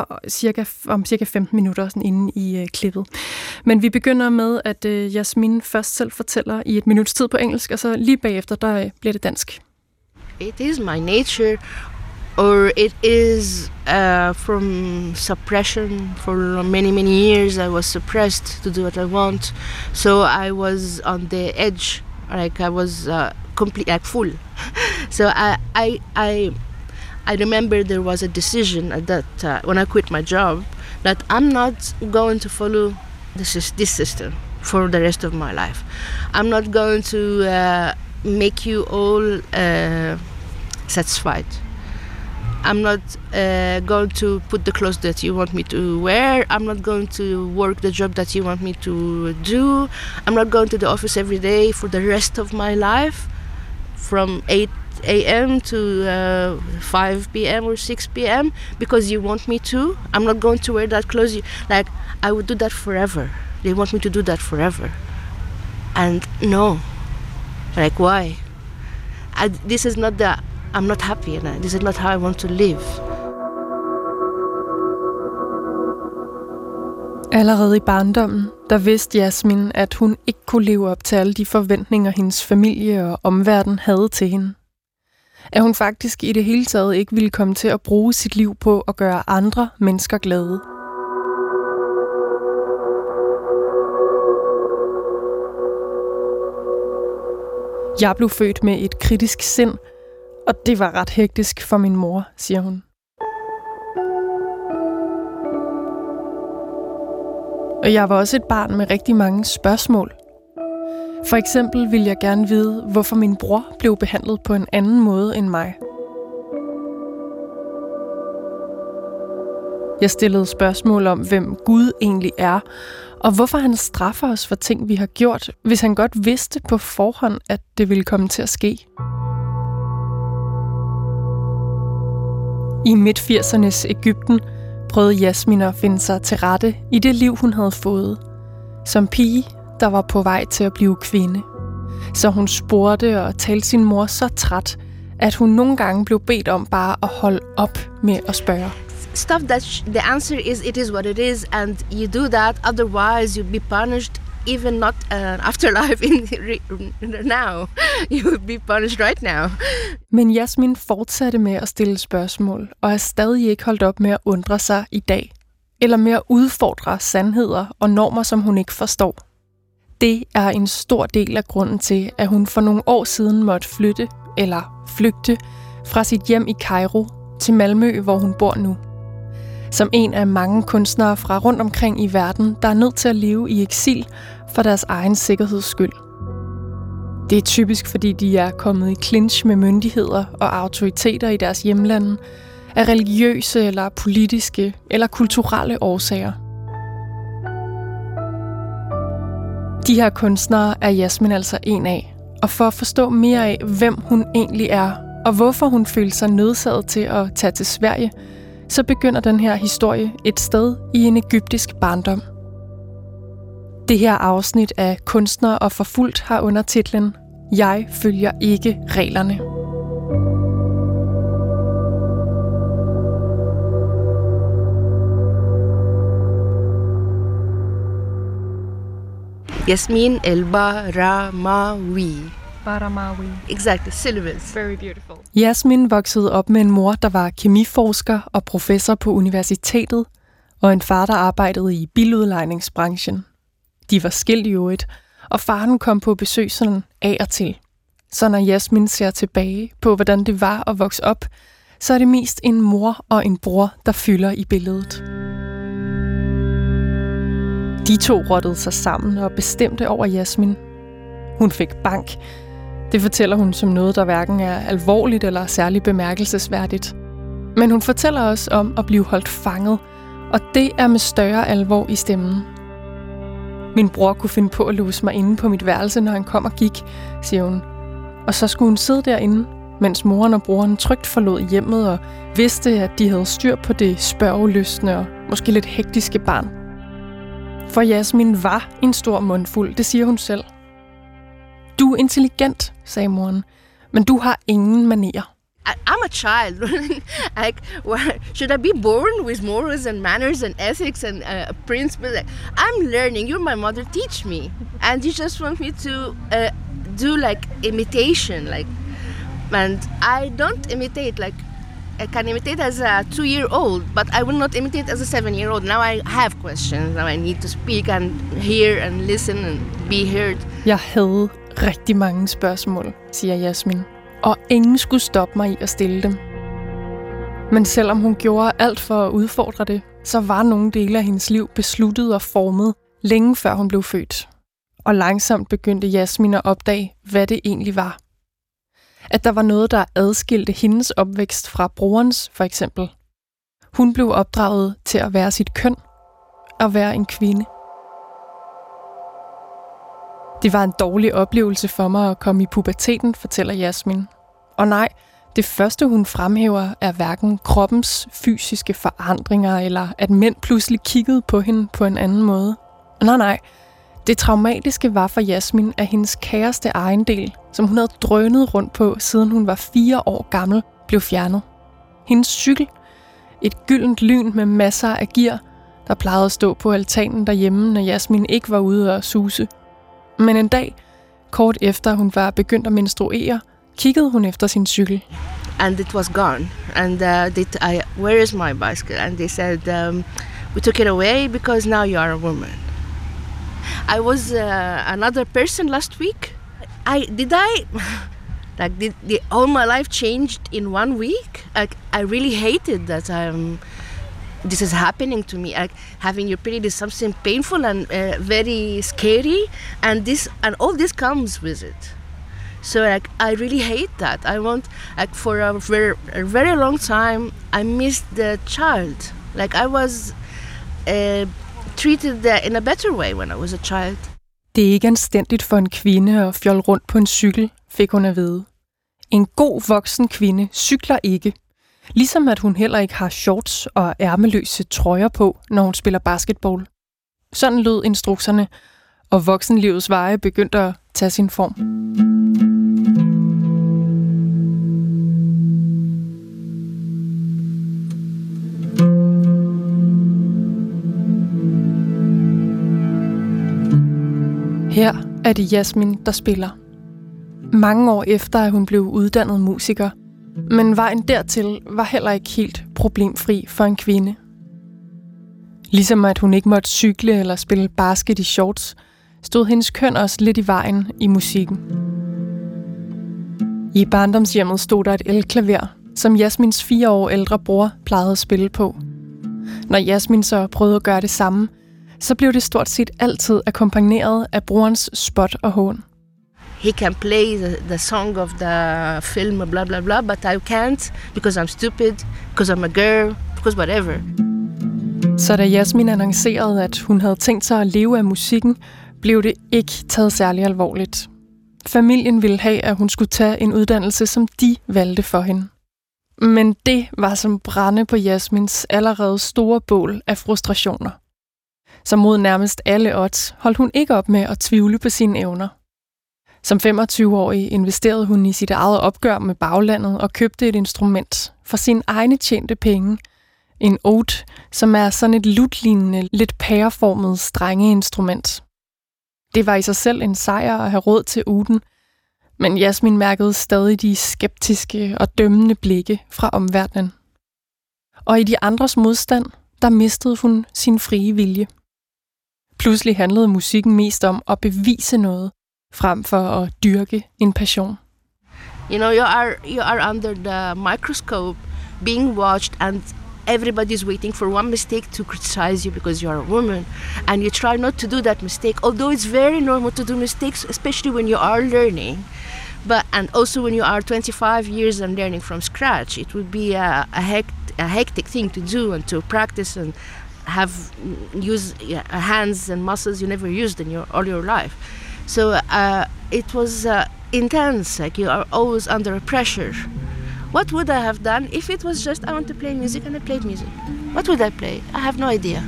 om cirka 15 minutter sådan inde i klippet. Men vi begynder med, at Yasmine først selv fortæller i et minuts tid på engelsk, og så lige bagefter, der bliver det dansk. It is my nature, or it is from suppression. For many, many years I was suppressed to do what I want. So I was on the edge, like I was completely like full. So I remember there was a decision at that when I quit my job that I'm not going to follow this system for the rest of my life. I'm not going to make you all satisfied. I'm not going to put the clothes that you want me to wear. I'm not going to work the job that you want me to do. I'm not going to the office every day for the rest of my life from 8 a.m. to 5 p.m. or 6 p.m. because you want me to. I'm not going to wear that clothes. Like, I would do that forever. They want me to do that forever. And no. Like, why? I'm not happy. And this is not how I want to live. Allerede i barndommen, der vidste Yasmine, at hun ikke kunne leve op til alle de forventninger, hendes familie og omverden havde til hende. At hun faktisk i det hele taget ikke ville komme til at bruge sit liv på at gøre andre mennesker glade. Jeg blev født med et kritisk sind, og det var ret hektisk for min mor, siger hun. Og jeg var også et barn med rigtig mange spørgsmål. For eksempel ville jeg gerne vide, hvorfor min bror blev behandlet på en anden måde end mig. Jeg stillede spørgsmål om, hvem Gud egentlig er, og hvorfor han straffer os for ting, vi har gjort, hvis han godt vidste på forhånd, at det ville komme til at ske. I midt-80'ernes Egypten prøvede Yasmine at finde sig til rette i det liv, hun havde fået. Som pige, der var på vej til at blive kvinde. Så hun spurgte og talte sin mor så træt, at hun nogle gange blev bedt om bare at holde op med at spørge. Stuff that the answer is it is what it is, and you do that, otherwise you'll be punished, even not an afterlife now. You will be punished right now. Men Yasmine fortsatte med at stille spørgsmål, og er stadig ikke holdt op med at undre sig i dag, eller med at udfordre sandheder og normer, som hun ikke forstår. Det er en stor del af grunden til, at hun for nogle år siden måtte flytte, eller flygte, fra sit hjem i Cairo til Malmø, hvor hun bor nu. Som en af mange kunstnere fra rundt omkring i verden, der er nødt til at leve i eksil for deres egen sikkerheds skyld. Det er typisk, fordi de er kommet i clinch med myndigheder og autoriteter i deres hjemlande, af religiøse eller politiske eller kulturelle årsager. De her kunstnere er Yasmine altså en af, og for at forstå mere af, hvem hun egentlig er, og hvorfor hun følte sig nødsaget til at tage til Sverige, så begynder den her historie et sted i en egyptisk barndom. Det her afsnit af Kunstner og Forfulgt har undertitlen Jeg følger ikke reglerne. Yasmine El Baramawi. Baramawi. Exactly, syllables. Very beautiful. Yasmine voksede op med en mor, der var kemiforsker og professor på universitetet, og en far, der arbejdede i biludlejningsbranchen. De var skilt i øvrigt, og faren kom på besøg sådan af og til. Så når Yasmine ser tilbage på, hvordan det var at vokse op, så er det mest en mor og en bror, der fylder i billedet. De to rottede sig sammen og bestemte over Yasmine. Hun fik bank. Det fortæller hun som noget, der hverken er alvorligt eller særligt bemærkelsesværdigt. Men hun fortæller også om at blive holdt fanget, og det er med større alvor i stemmen. Min bror kunne finde på at låse mig inde på mit værelse, når han kom og gik, siger hun. Og så skulle hun sidde derinde, mens moren og broren trygt forlod hjemmet og vidste, at de havde styr på det spørgelystne og måske lidt hektiske barn. For Yasmine var en stor mundfuld, det siger hun selv. Du er intelligent, sagde moren, men du har ingen manerer. I'm a child. Like, should I be born with morals and manners and ethics and principles? Like, I'm learning. You're my mother. Teach me. And you just want me to do like imitation, like, and I don't imitate. Like, I can imitate as a 2-year-old, but I will not imitate as a 7-year-old. Now I have questions. Now I need to speak and hear and listen and be heard. Jeg havde rigtig mange spørgsmål, siger Yasmine. Og ingen skulle stoppe mig i at stille dem. Men selvom hun gjorde alt for at udfordre det, så var nogle dele af hendes liv besluttet og formet længe før hun blev født. Og langsomt begyndte Yasmine at opdage, hvad det egentlig var. At der var noget, der adskilte hendes opvækst fra brorens, for eksempel. Hun blev opdraget til at være sit køn og være en kvinde. Det var en dårlig oplevelse for mig at komme i puberteten, fortæller Yasmine. Og nej, det første hun fremhæver er hverken kroppens fysiske forandringer, eller at mænd pludselig kiggede på hende på en anden måde. Nej, det traumatiske var for Yasmine, at hendes kæreste ejendel, som hun havde drønet rundt på, siden hun var 4 år gammel, blev fjernet. Hendes cykel, et gyldent lyn med masser af gear, der plejede at stå på altanen derhjemme, når Yasmine ikke var ude at suse. Men en dag, kort efter hun var begyndt at menstruere, kiggede hun efter sin cykel. And it was gone. And where is my bicycle? And they said, we took it away because now you are a woman. I was another person last week. Did all my life changed in 1 week? Like, I really hated that this is happening to me. Like, having your period is something painful and very scary, and all this comes with it. So like, I really hate that. I want, like, for a very long time, I missed the child. Like, I was treated in a better way when I was a child. Det er ikke anstændigt for en kvinde at fjolle rundt på en cykel, fik hun at vide. En god voksen kvinde cykler ikke. Ligesom at hun heller ikke har shorts og ærmeløse trøjer på, når hun spiller basketball. Sådan lød instrukserne, og voksenlivets veje begyndte at tage sin form. Her er det Yasmine, der spiller. Mange år efter at hun blev uddannet musiker, men vejen dertil var heller ikke helt problemfri for en kvinde. Ligesom at hun ikke måtte cykle eller spille basket i shorts, stod hendes køn også lidt i vejen i musikken. I barndomshjemmet stod der et elklaver, som Yasmines 4 år ældre bror plejede at spille på. Når Yasmine så prøvede at gøre det samme, så blev det stort set altid akkompagneret af brorens spot og hån. He can play the song of the film, blah blah blah, but I can't because I'm stupid, because I'm a girl, because whatever. Så da Yasmine annoncerede, at hun havde tænkt sig at leve af musikken, blev det ikke taget særlig alvorligt. Familien ville have, at hun skulle tage en uddannelse, som de valgte for hende. Men det var som brænde på Yasmines allerede store bål af frustrationer. Så mod nærmest alle odds holdt hun ikke op med at tvivle på sine evner. Som 25-årig investerede hun i sit eget opgør med baglandet og købte et instrument for sine egne tjente penge. En oud, som er sådan et lutlignende, lidt pæreformet strengeinstrument. Det var i sig selv en sejr at have råd til ouden, men Yasmine mærkede stadig de skeptiske og dømmende blikke fra omverdenen. Og i de andres modstand, der mistede hun sin frie vilje. Pludselig handlede musikken mest om at bevise noget, frem for at dyrke en passion. You know, you are under the microscope, being watched, and everybody's waiting for one mistake to criticize you because you are a woman, and you try not to do that mistake, although it's very normal to do mistakes, especially when you are learning. But and also when you are 25 years and learning from scratch, it would be a hectic thing to do and to practice and have use hands and muscles you never used in all your life. So it was intense, like you are always under pressure. What would I have done if it was just I want to play music and I played music? What would I play? I have no idea.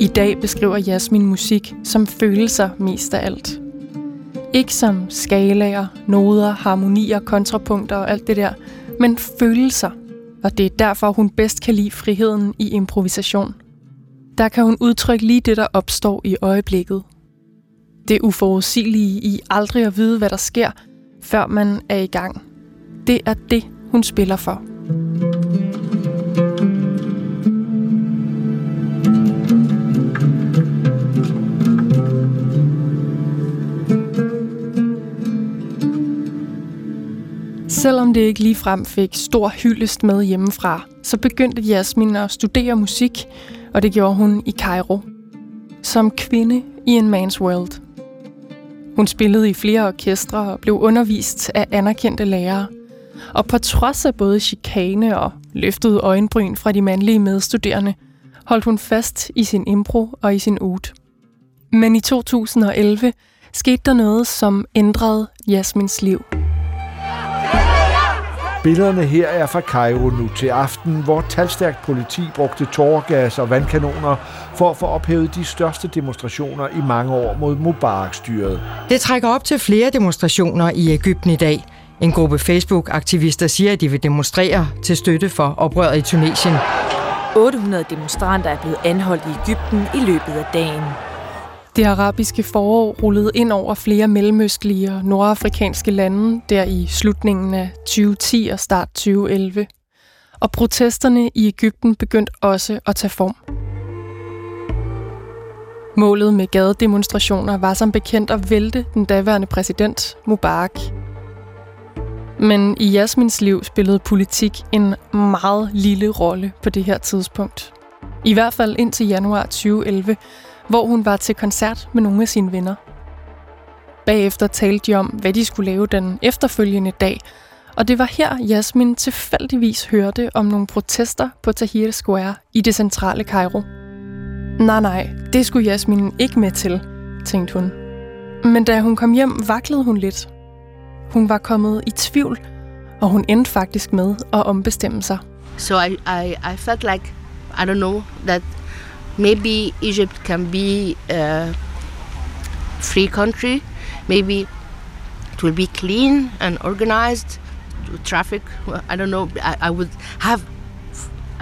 I dag beskriver Yasmine musik som følelser mest af alt. Ikke som skalaer, noder, harmonier, kontrapunkter og alt det der, men følelser. Og det er derfor, hun bedst kan lide friheden i improvisation. Der kan hun udtrykke lige det, der opstår i øjeblikket. Det uforudsigelige i aldrig at vide, hvad der sker, før man er i gang. Det er det, hun spiller for. Selvom det ikke ligefrem fik stor hyldest med hjemmefra, så begyndte Yasmine at studere musik, og det gjorde hun i Cairo. Som kvinde i en man's world. Hun spillede i flere orkestre og blev undervist af anerkendte lærere. Og på trods af både chikane og løftede øjenbryn fra de mandlige medstuderende, holdt hun fast i sin impro og i sin oud. Men i 2011 skete der noget, som ændrede Yasmines liv. Billederne her er fra Cairo nu til aften, hvor talstærkt politi brugte tåregas og vandkanoner for at få ophævet de største demonstrationer i mange år mod Mubarak-styret. Det trækker op til flere demonstrationer i Egypten i dag. En gruppe Facebook-aktivister siger, at de vil demonstrere til støtte for oprøret i Tunesien. 800 demonstranter er blevet anholdt i Egypten i løbet af dagen. Det arabiske forår rullede ind over flere mellemøstlige og nordafrikanske lande der i slutningen af 2010 og start 2011. Og protesterne i Egypten begyndte også at tage form. Målet med gadedemonstrationer var som bekendt at vælte den daværende præsident Mubarak. Men i Yasmins liv spillede politik en meget lille rolle på det her tidspunkt. I hvert fald indtil januar 2011, hvor hun var til koncert med nogle af sine venner. Bagefter talte de om, hvad de skulle lave den efterfølgende dag, og det var her, Yasmin tilfældigvis hørte om nogle protester på Tahrir Square i det centrale Cairo. Nej, det skulle Yasmin ikke med til, tænkte hun. Men da hun kom hjem, vaklede hun lidt. Hun var kommet i tvivl, og hun endte faktisk med at ombestemme sig. So I felt like, I don't know, that maybe Egypt can be a free country. Maybe it will be clean and organized. Traffic, I don't know.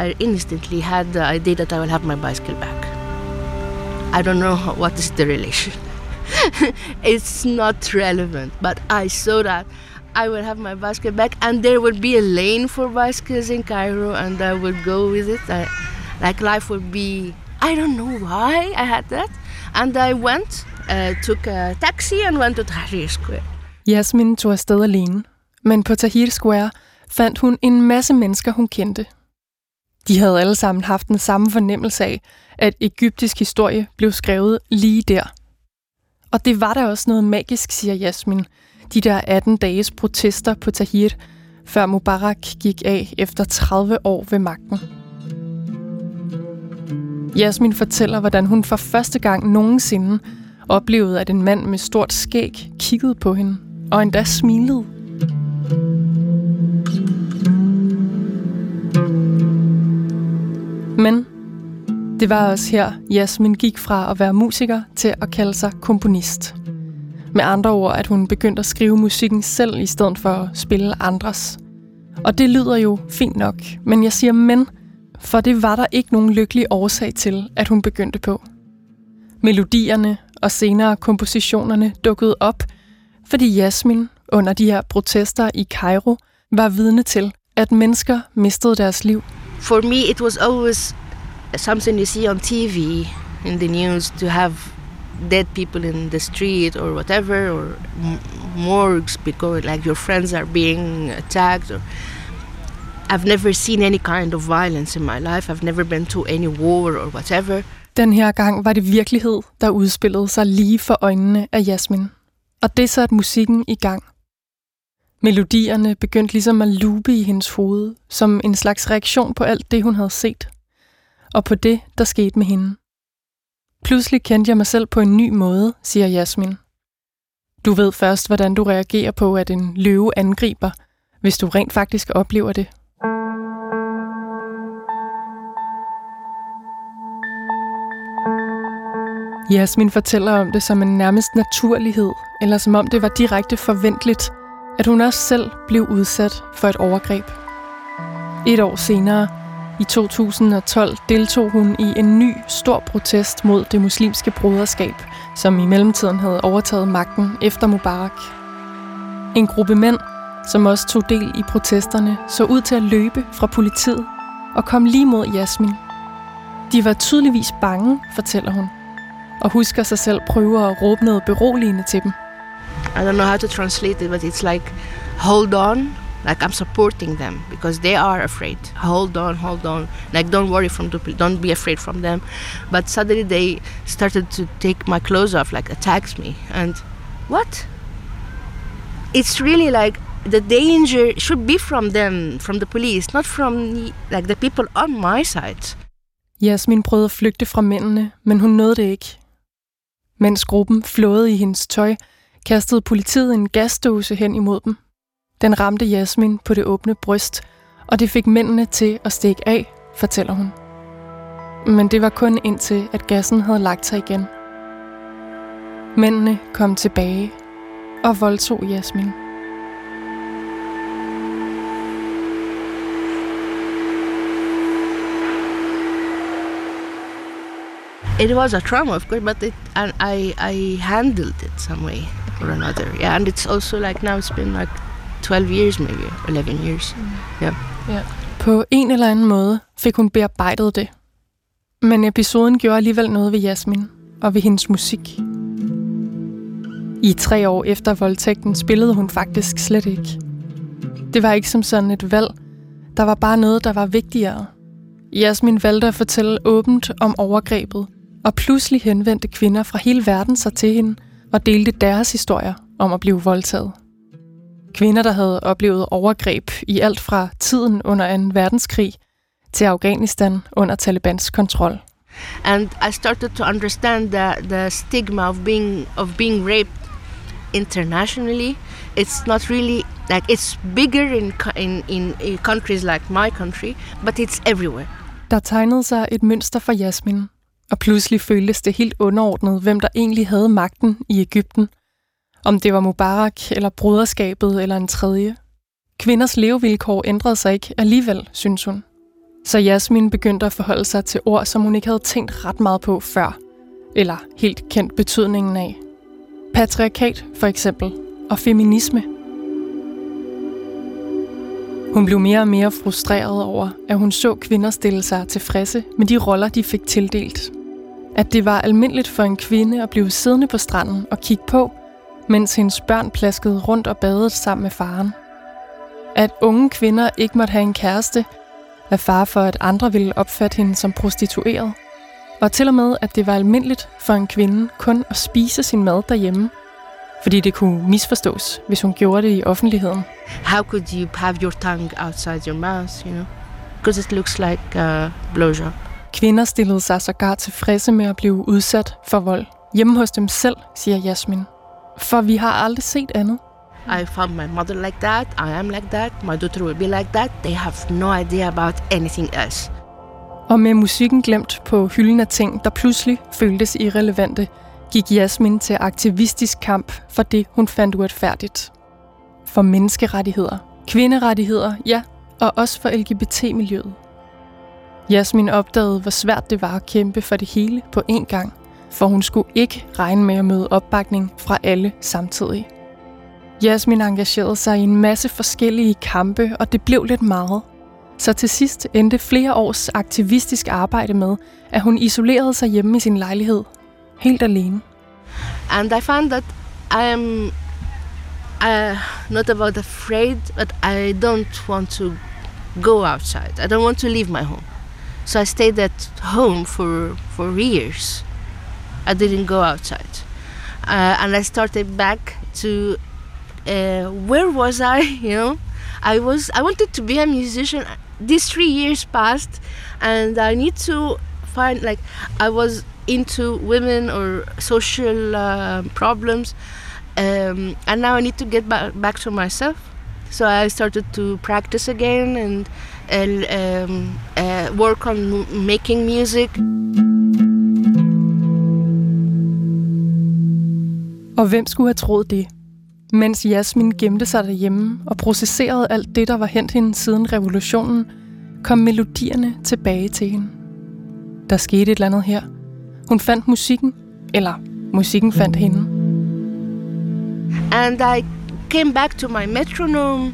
I instantly had the idea that I will have my bicycle back. I don't know what is the relation. It's not relevant, but I saw that I will have my bicycle back, and there will be a lane for bicycles in Cairo, and I will go with it. Like life will be. I don't know why I had that, and I went, took a taxi, and went to Tahrir Square. Yasmin tog afsted alene, men på Tahrir Square fandt hun en masse mennesker, hun kendte. De havde alle sammen haft den samme fornemmelse af, at egyptisk historie blev skrevet lige der. Og det var der også noget magisk, siger Yasmin. De der 18 dages protester på Tahrir, før Mubarak gik af efter 30 år ved magten. Yasmin fortæller, hvordan hun for første gang nogensinde oplevede, at en mand med stort skæg kiggede på hende, og endda smilede. Men det var også her, Yasmin gik fra at være musiker til at kalde sig komponist. Med andre ord, at hun begyndte at skrive musikken selv, i stedet for at spille andres. Og det lyder jo fint nok, men jeg siger men, for det var der ikke nogen lykkelig årsag til, at hun begyndte på. Melodierne og senere kompositionerne dukkede op, fordi Yasmin under de her protester i Kairo var vidne til, at mennesker mistede deres liv. For me, it was always something you see on TV, in the news, to have dead people in the street or whatever, or morgues because like your friends are being attacked. Or I've never seen any kind of violence in my life. I've never been to any war or whatever. Den her gang var det virkelighed, der udspillede sig lige for øjnene af Yasmin. Og det satte musikken i gang. Melodierne begyndte ligesom at loope i hendes hoved, som en slags reaktion på alt det, hun havde set. Og på det, der skete med hende. Pludselig kendte jeg mig selv på en ny måde, siger Yasmin. Du ved først, hvordan du reagerer på, at en løve angriber, hvis du rent faktisk oplever det. Yasmin fortæller om det som en nærmest naturlighed, eller som om det var direkte forventeligt, at hun også selv blev udsat for et overgreb. Et år senere, i 2012, deltog hun i en ny stor protest mod det muslimske broderskab, som i mellemtiden havde overtaget magten efter Mubarak. En gruppe mænd, som også tog del i protesterne, så ud til at løbe fra politiet og kom lige mod Yasmin. De var tydeligvis bange, fortæller hun, og husker sig selv prøve at råbe noget beroligende til dem. I don't know how to translate it, but it's like, hold on, like I'm supporting them because they are afraid. Hold on, like don't worry from the people, don't be afraid from them. But suddenly they started to take my clothes off, like attacked me. And what? It's really like the danger should be from them, from the police, not from like the people on my side. Yasmin prøvede at flygte fra mændene, men hun nåede det ikke. Mens gruppen flåede i hendes tøj, kastede politiet en gasdåse hen imod dem. Den ramte Yasmin på det åbne bryst, og det fik mændene til at stikke af, fortæller hun. Men det var kun indtil, at gassen havde lagt sig igen. Mændene kom tilbage og voldtog Yasmin. It was a trauma, of course, but I handled it some way or another. Yeah, and it's also like now it's been like 12 years maybe, 11 years. Yeah. Yeah. På en eller anden måde fik hun bearbejdet det. Men episoden gjorde alligevel noget ved Yasmin. og ved hendes musik. I 3 år efter voldtægten spillede hun faktisk slet ikke. Det var ikke som sådan et valg. Der var bare noget, der var vigtigere. Yasmine valgte at fortælle åbent om overgrebet, og pludselig henvendte kvinder fra hele verden sig til hende og delte deres historier om at blive voldtaget. Kvinder, der havde oplevet overgreb i alt fra tiden under 2. verdenskrig til Afghanistan under Talibans kontrol. And I started to understand the stigma of being raped internationally. It's not really like it's bigger in countries like my country, but it's everywhere. Der tegnede sig et mønster for Yasmine, og pludselig føltes det helt underordnet, hvem der egentlig havde magten i Egypten. Om det var Mubarak eller broderskabet eller en tredje. Kvinders levevilkår ændrede sig ikke alligevel, synes hun. Så Yasmine begyndte at forholde sig til ord, som hun ikke havde tænkt ret meget på før, eller helt kendt betydningen af. Patriarkat for eksempel, og feminisme. Hun blev mere og mere frustreret over, at hun så kvinder stille sig tilfredse med de roller, de fik tildelt. At det var almindeligt for en kvinde at blive siddende på stranden og kigge på, mens hendes børn plaskede rundt og badede sammen med faren. At unge kvinder ikke måtte have en kæreste, af fare for, at andre ville opfatte hende som prostitueret. Og til og med, at det var almindeligt for en kvinde kun at spise sin mad derhjemme, fordi det kunne misforstås, hvis hun gjorde det i offentligheden. How could you have your tongue outside your mouth, you know? Because it looks like a blowjob. Kvinder stillede sig sågar tilfredse med at blive udsat for vold. Hjemme hos dem selv, siger Yasmine. For vi har aldrig set andet. I found my mother like that, I am like that, my daughter will be like that, they have no idea about anything else. Og med musikken glemt på hylden af ting, der pludselig føltes irrelevante, gik Yasmine til aktivistisk kamp for det, hun fandt uretfærdigt. For menneskerettigheder, kvinderettigheder, ja, og også for LGBT-miljøet. Yasmine opdagede, hvor svært det var at kæmpe for det hele på én gang, for hun skulle ikke regne med at møde opbakning fra alle samtidig. Yasmine engagerede sig i en masse forskellige kampe, og det blev lidt meget. Så til sidst endte flere års aktivistisk arbejde med, at hun isolerede sig hjemme i sin lejlighed, helt alene. And I found that I am not about afraid, but I don't want to go outside. I don't want to leave my home. So I stayed at home for years. I didn't go outside. And I started back to where was I, you know? I wanted to be a musician. These 3 years passed and I need to find, like, I was into women or social problems and now I need to get back to myself. So I started to practice again and work on making music. Og hvem skulle have troet det? Mens Yasmine gemte sig derhjemme og processerede alt det, der var hent hende siden revolutionen, kom melodierne tilbage til hende. Der skete et eller andet her. Hun fandt musikken, eller musikken fandt hende. And I came back to my metronome,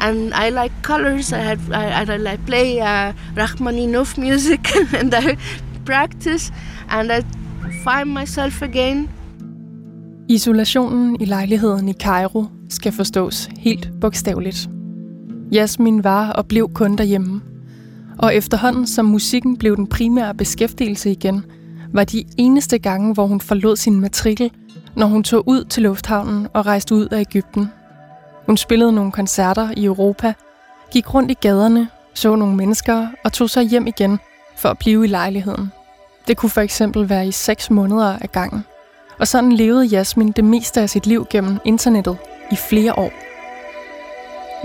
and I like colors. I play Rachmaninoff music, and I practice, and I find myself again. Isolationen i lejligheden i Cairo skal forstås helt bogstaveligt. Yasmine var og blev kun derhjemme. Og efterhånden, som musikken blev den primære beskæftigelse igen, var de eneste gange, hvor hun forlod sin matrikel, når hun tog ud til lufthavnen og rejste ud af Egypten. Hun spillede nogle koncerter i Europa, gik rundt i gaderne, så nogle mennesker og tog sig hjem igen for at blive i lejligheden. Det kunne for eksempel være i 6 måneder ad gangen. Og sådan levede Yasmine det meste af sit liv gennem internettet i flere år.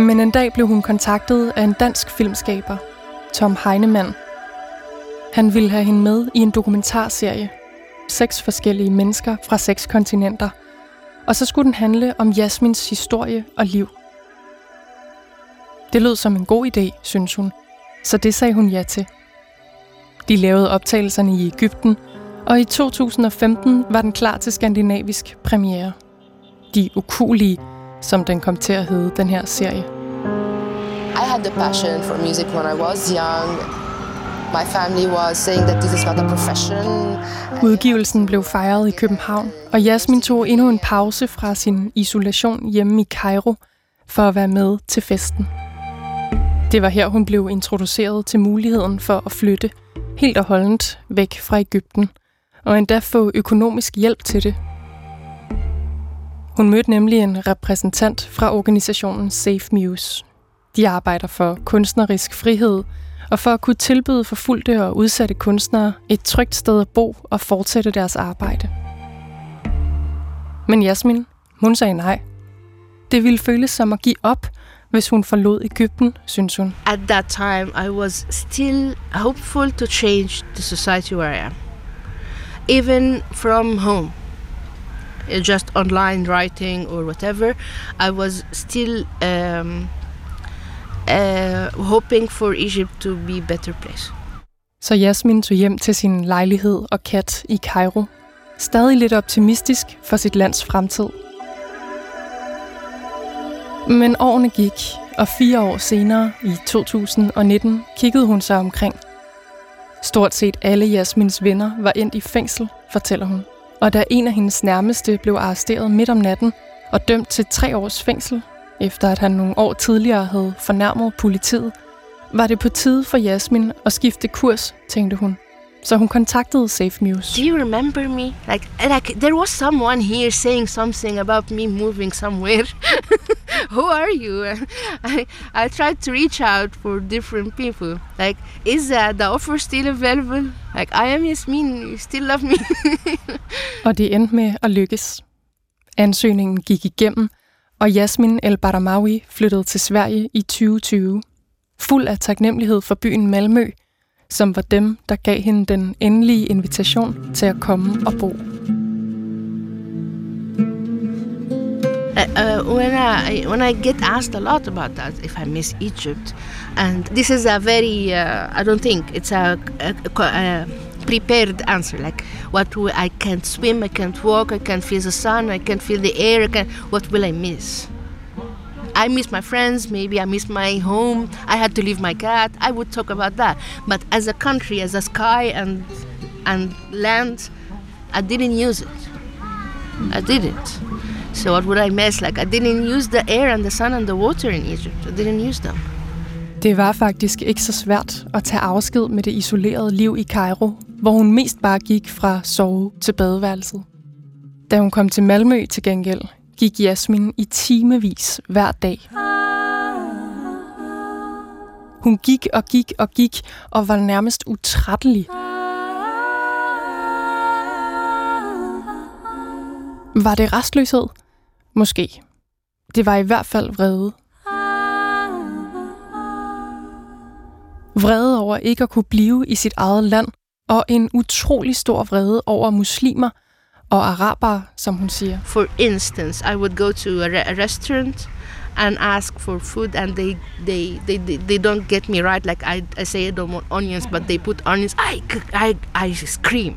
Men en dag blev hun kontaktet af en dansk filmskaber, Tom Heinemann. Han ville have hende med i en dokumentarserie. 6 forskellige mennesker fra 6 kontinenter. Og så skulle den handle om Yasmines historie og liv. Det lød som en god idé, synes hun. Så det sagde hun ja til. De lavede optagelserne i Egypten, og i 2015 var den klar til skandinavisk premiere. De ukulige, som den kom til at hedde, den her serie. I had the passion for music when I was young. My family was saying that this is not a profession. Udgivelsen blev fejret i København, og Yasmine tog endnu en pause fra sin isolation hjemme i Cairo for at være med til festen. Det var her, hun blev introduceret til muligheden for at flytte helt og holdent væk fra Egypten, og endda få økonomisk hjælp til det. Hun mødte nemlig en repræsentant fra organisationen Safemuse. De arbejder for kunstnerisk frihed, og for at kunne tilbyde forfulgte og udsatte kunstnere et trygt sted at bo og fortsætte deres arbejde. Men Yasmine, hun sagde nej. Det ville føles som at give op, hvis hun forlod Egypten, synes hun. At that time I was still hopeful to change the society where I am. Even from home. Just online writing or whatever, I was still hoping for Egypt to be a better place. Så Yasmine tog hjem til sin lejlighed og kat i Cairo, stadig lidt optimistisk for sit lands fremtid. Men årene gik, og 4 år senere, i 2019, kiggede hun sig omkring. Stort set alle Yasmines venner var endt i fængsel, fortæller hun. Og da en af hendes nærmeste blev arresteret midt om natten og dømt til 3 års fængsel, efter at han nogle år tidligere havde fornærmet politiet, var det på tide for Yasmine at skifte kurs, tænkte hun. Så hun kontaktede Safemuse. Do you remember me? Like there was someone here saying something about me moving somewhere. Who are you? I tried to reach out for different people. Like, is the offer still available? Like, I am Yasmine. You still love me? Og det endte med at lykkes. Ansøgningen gik igennem, og Yasmine El Baramawi flyttede til Sverige i 2020. Fuld af taknemmelighed for byen Malmø, som var dem, der gav hende den endelige invitation til at komme og bo. When I get asked a lot about that, if I miss Egypt, and this is a very, I don't think it's a prepared answer, like what I can't swim, I can't walk, I can't feel the sun, I can't feel the air, what will I miss? I miss my friends, maybe I miss my home, I had to leave my cat, I would talk about that. But as a country, as a sky and land, I didn't use it. I didn't. So what would I miss? Like, I didn't use the air and the sun and the water in Egypt. I didn't use them. Det var faktisk ikke så svært at tage afsked med det isolerede liv i Cairo, hvor hun mest bare gik fra sove til badeværelset. Da hun kom til Malmø til gengæld, gik Yasmine i timevis hver dag. Hun gik og gik og gik, og var nærmest utrættelig. Var det rastløshed? Måske. Det var i hvert fald vrede. Vrede over ikke at kunne blive i sit eget land, og en utrolig stor vrede over muslimer, og araber, som hun siger. For instance, I would go to a restaurant and ask for food, and they don't get me right. Like I say I don't want onions, but they put onions. I scream,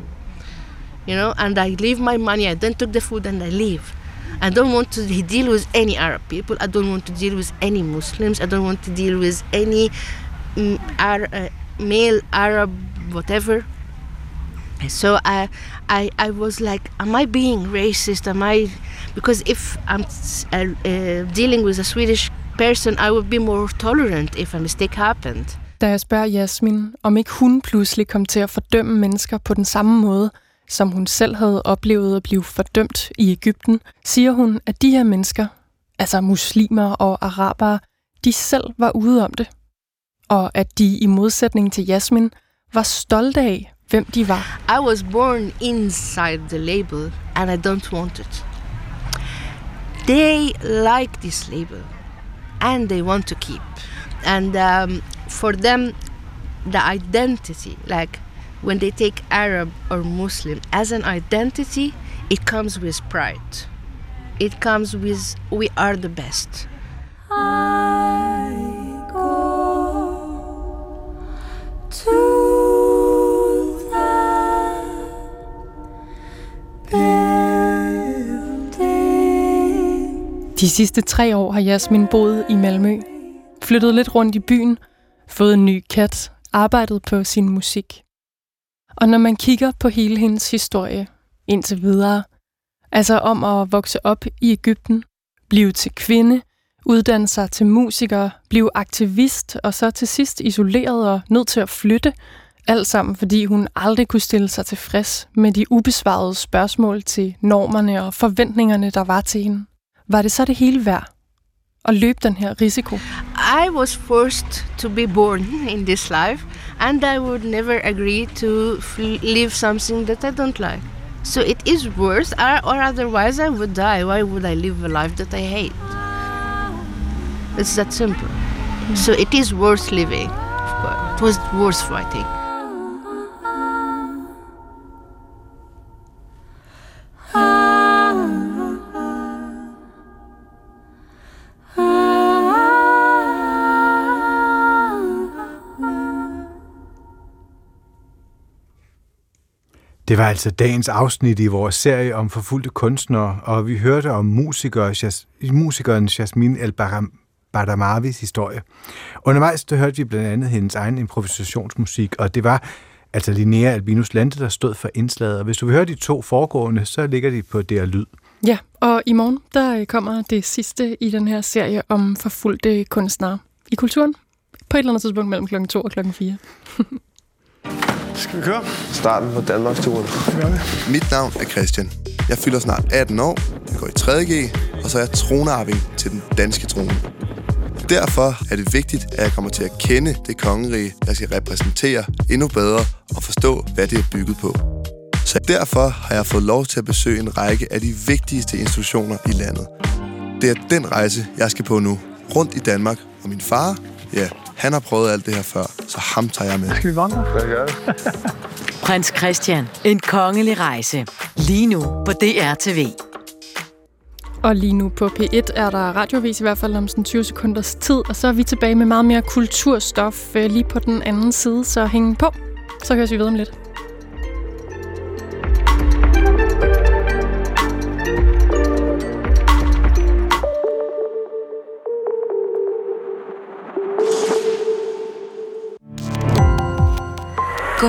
you know. And I leave my money. I don't take the food, and I leave. I don't want to deal with any Arab people. I don't want to deal with any Muslims. I don't want to deal with any male Arab, whatever. So I was like, am I being racist? Because if I'm dealing with a Swedish person, I would be more tolerant if a mistake happened. Da jeg spørger Yasmine, om ikke hun pludselig kom til at fordømme mennesker på den samme måde, som hun selv havde oplevet at blive fordømt i Egypten, siger hun, at de her mennesker, altså muslimer og arabere, de selv var ude om det. Og at de i modsætning til Yasmine var stolte af, hvem de var. I was born inside the label, and I don't want it. They like this label, and they want to keep. And for them, the identity, like when they take Arab or Muslim as an identity, it comes with pride. It comes with, we are the best. I go to De sidste 3 år har Yasmine boet i Malmø, flyttet lidt rundt i byen, fået en ny kat, arbejdet på sin musik. Og når man kigger på hele hendes historie indtil videre, altså om at vokse op i Egypten, blive til kvinde, uddanne sig til musiker, blive aktivist og så til sidst isoleret og nødt til at flytte, alt sammen fordi hun aldrig kunne stille sig tilfreds med de ubesvarede spørgsmål til normerne og forventningerne, der var til hende. Var det så det hele værd at løbe den her risiko? I was forced to be born in this life, and I would never agree to live something that I don't like. So it is worth, or otherwise I would die. Why would I live a life that I hate? It's that simple. So it is worth living, of course. It was worth fighting. Det var altså dagens afsnit i vores serie om forfulgte kunstnere, og vi hørte om musikeren Yasmine El Baramawis historie. Undervejs der hørte vi blandt andet hendes egen improvisationsmusik, og det var altså Linnea Albinus Lande, der stod for indslaget. Og hvis du vil høre de to foregående, så ligger de på DR Lyd. Ja, og i morgen der kommer det sidste i den her serie om forfulgte kunstnere i kulturen. På et eller andet tidspunkt mellem klokken 2 og klokken 4. Skal vi køre? Starten på Danmarksturen. Mit navn er Christian. Jeg fylder snart 18 år, jeg går i 3.G, og så er jeg tronarving til den danske trone. Derfor er det vigtigt, at jeg kommer til at kende det kongerige, jeg skal repræsentere endnu bedre og forstå, hvad det er bygget på. Så derfor har jeg fået lov til at besøge en række af de vigtigste institutioner i landet. Det er den rejse, jeg skal på nu. Rundt i Danmark, og min far, ja, han har prøvet alt det her før, så ham tager jeg med. Skal vi vandre? Prins Christian. En kongelig rejse. Lige nu på DR TV. Og lige nu på P1 er der radiovis i hvert fald om sådan 20 sekunders tid, og så er vi tilbage med meget mere kulturstof lige på den anden side, så hæng på. Så høres vi ved om lidt. Gå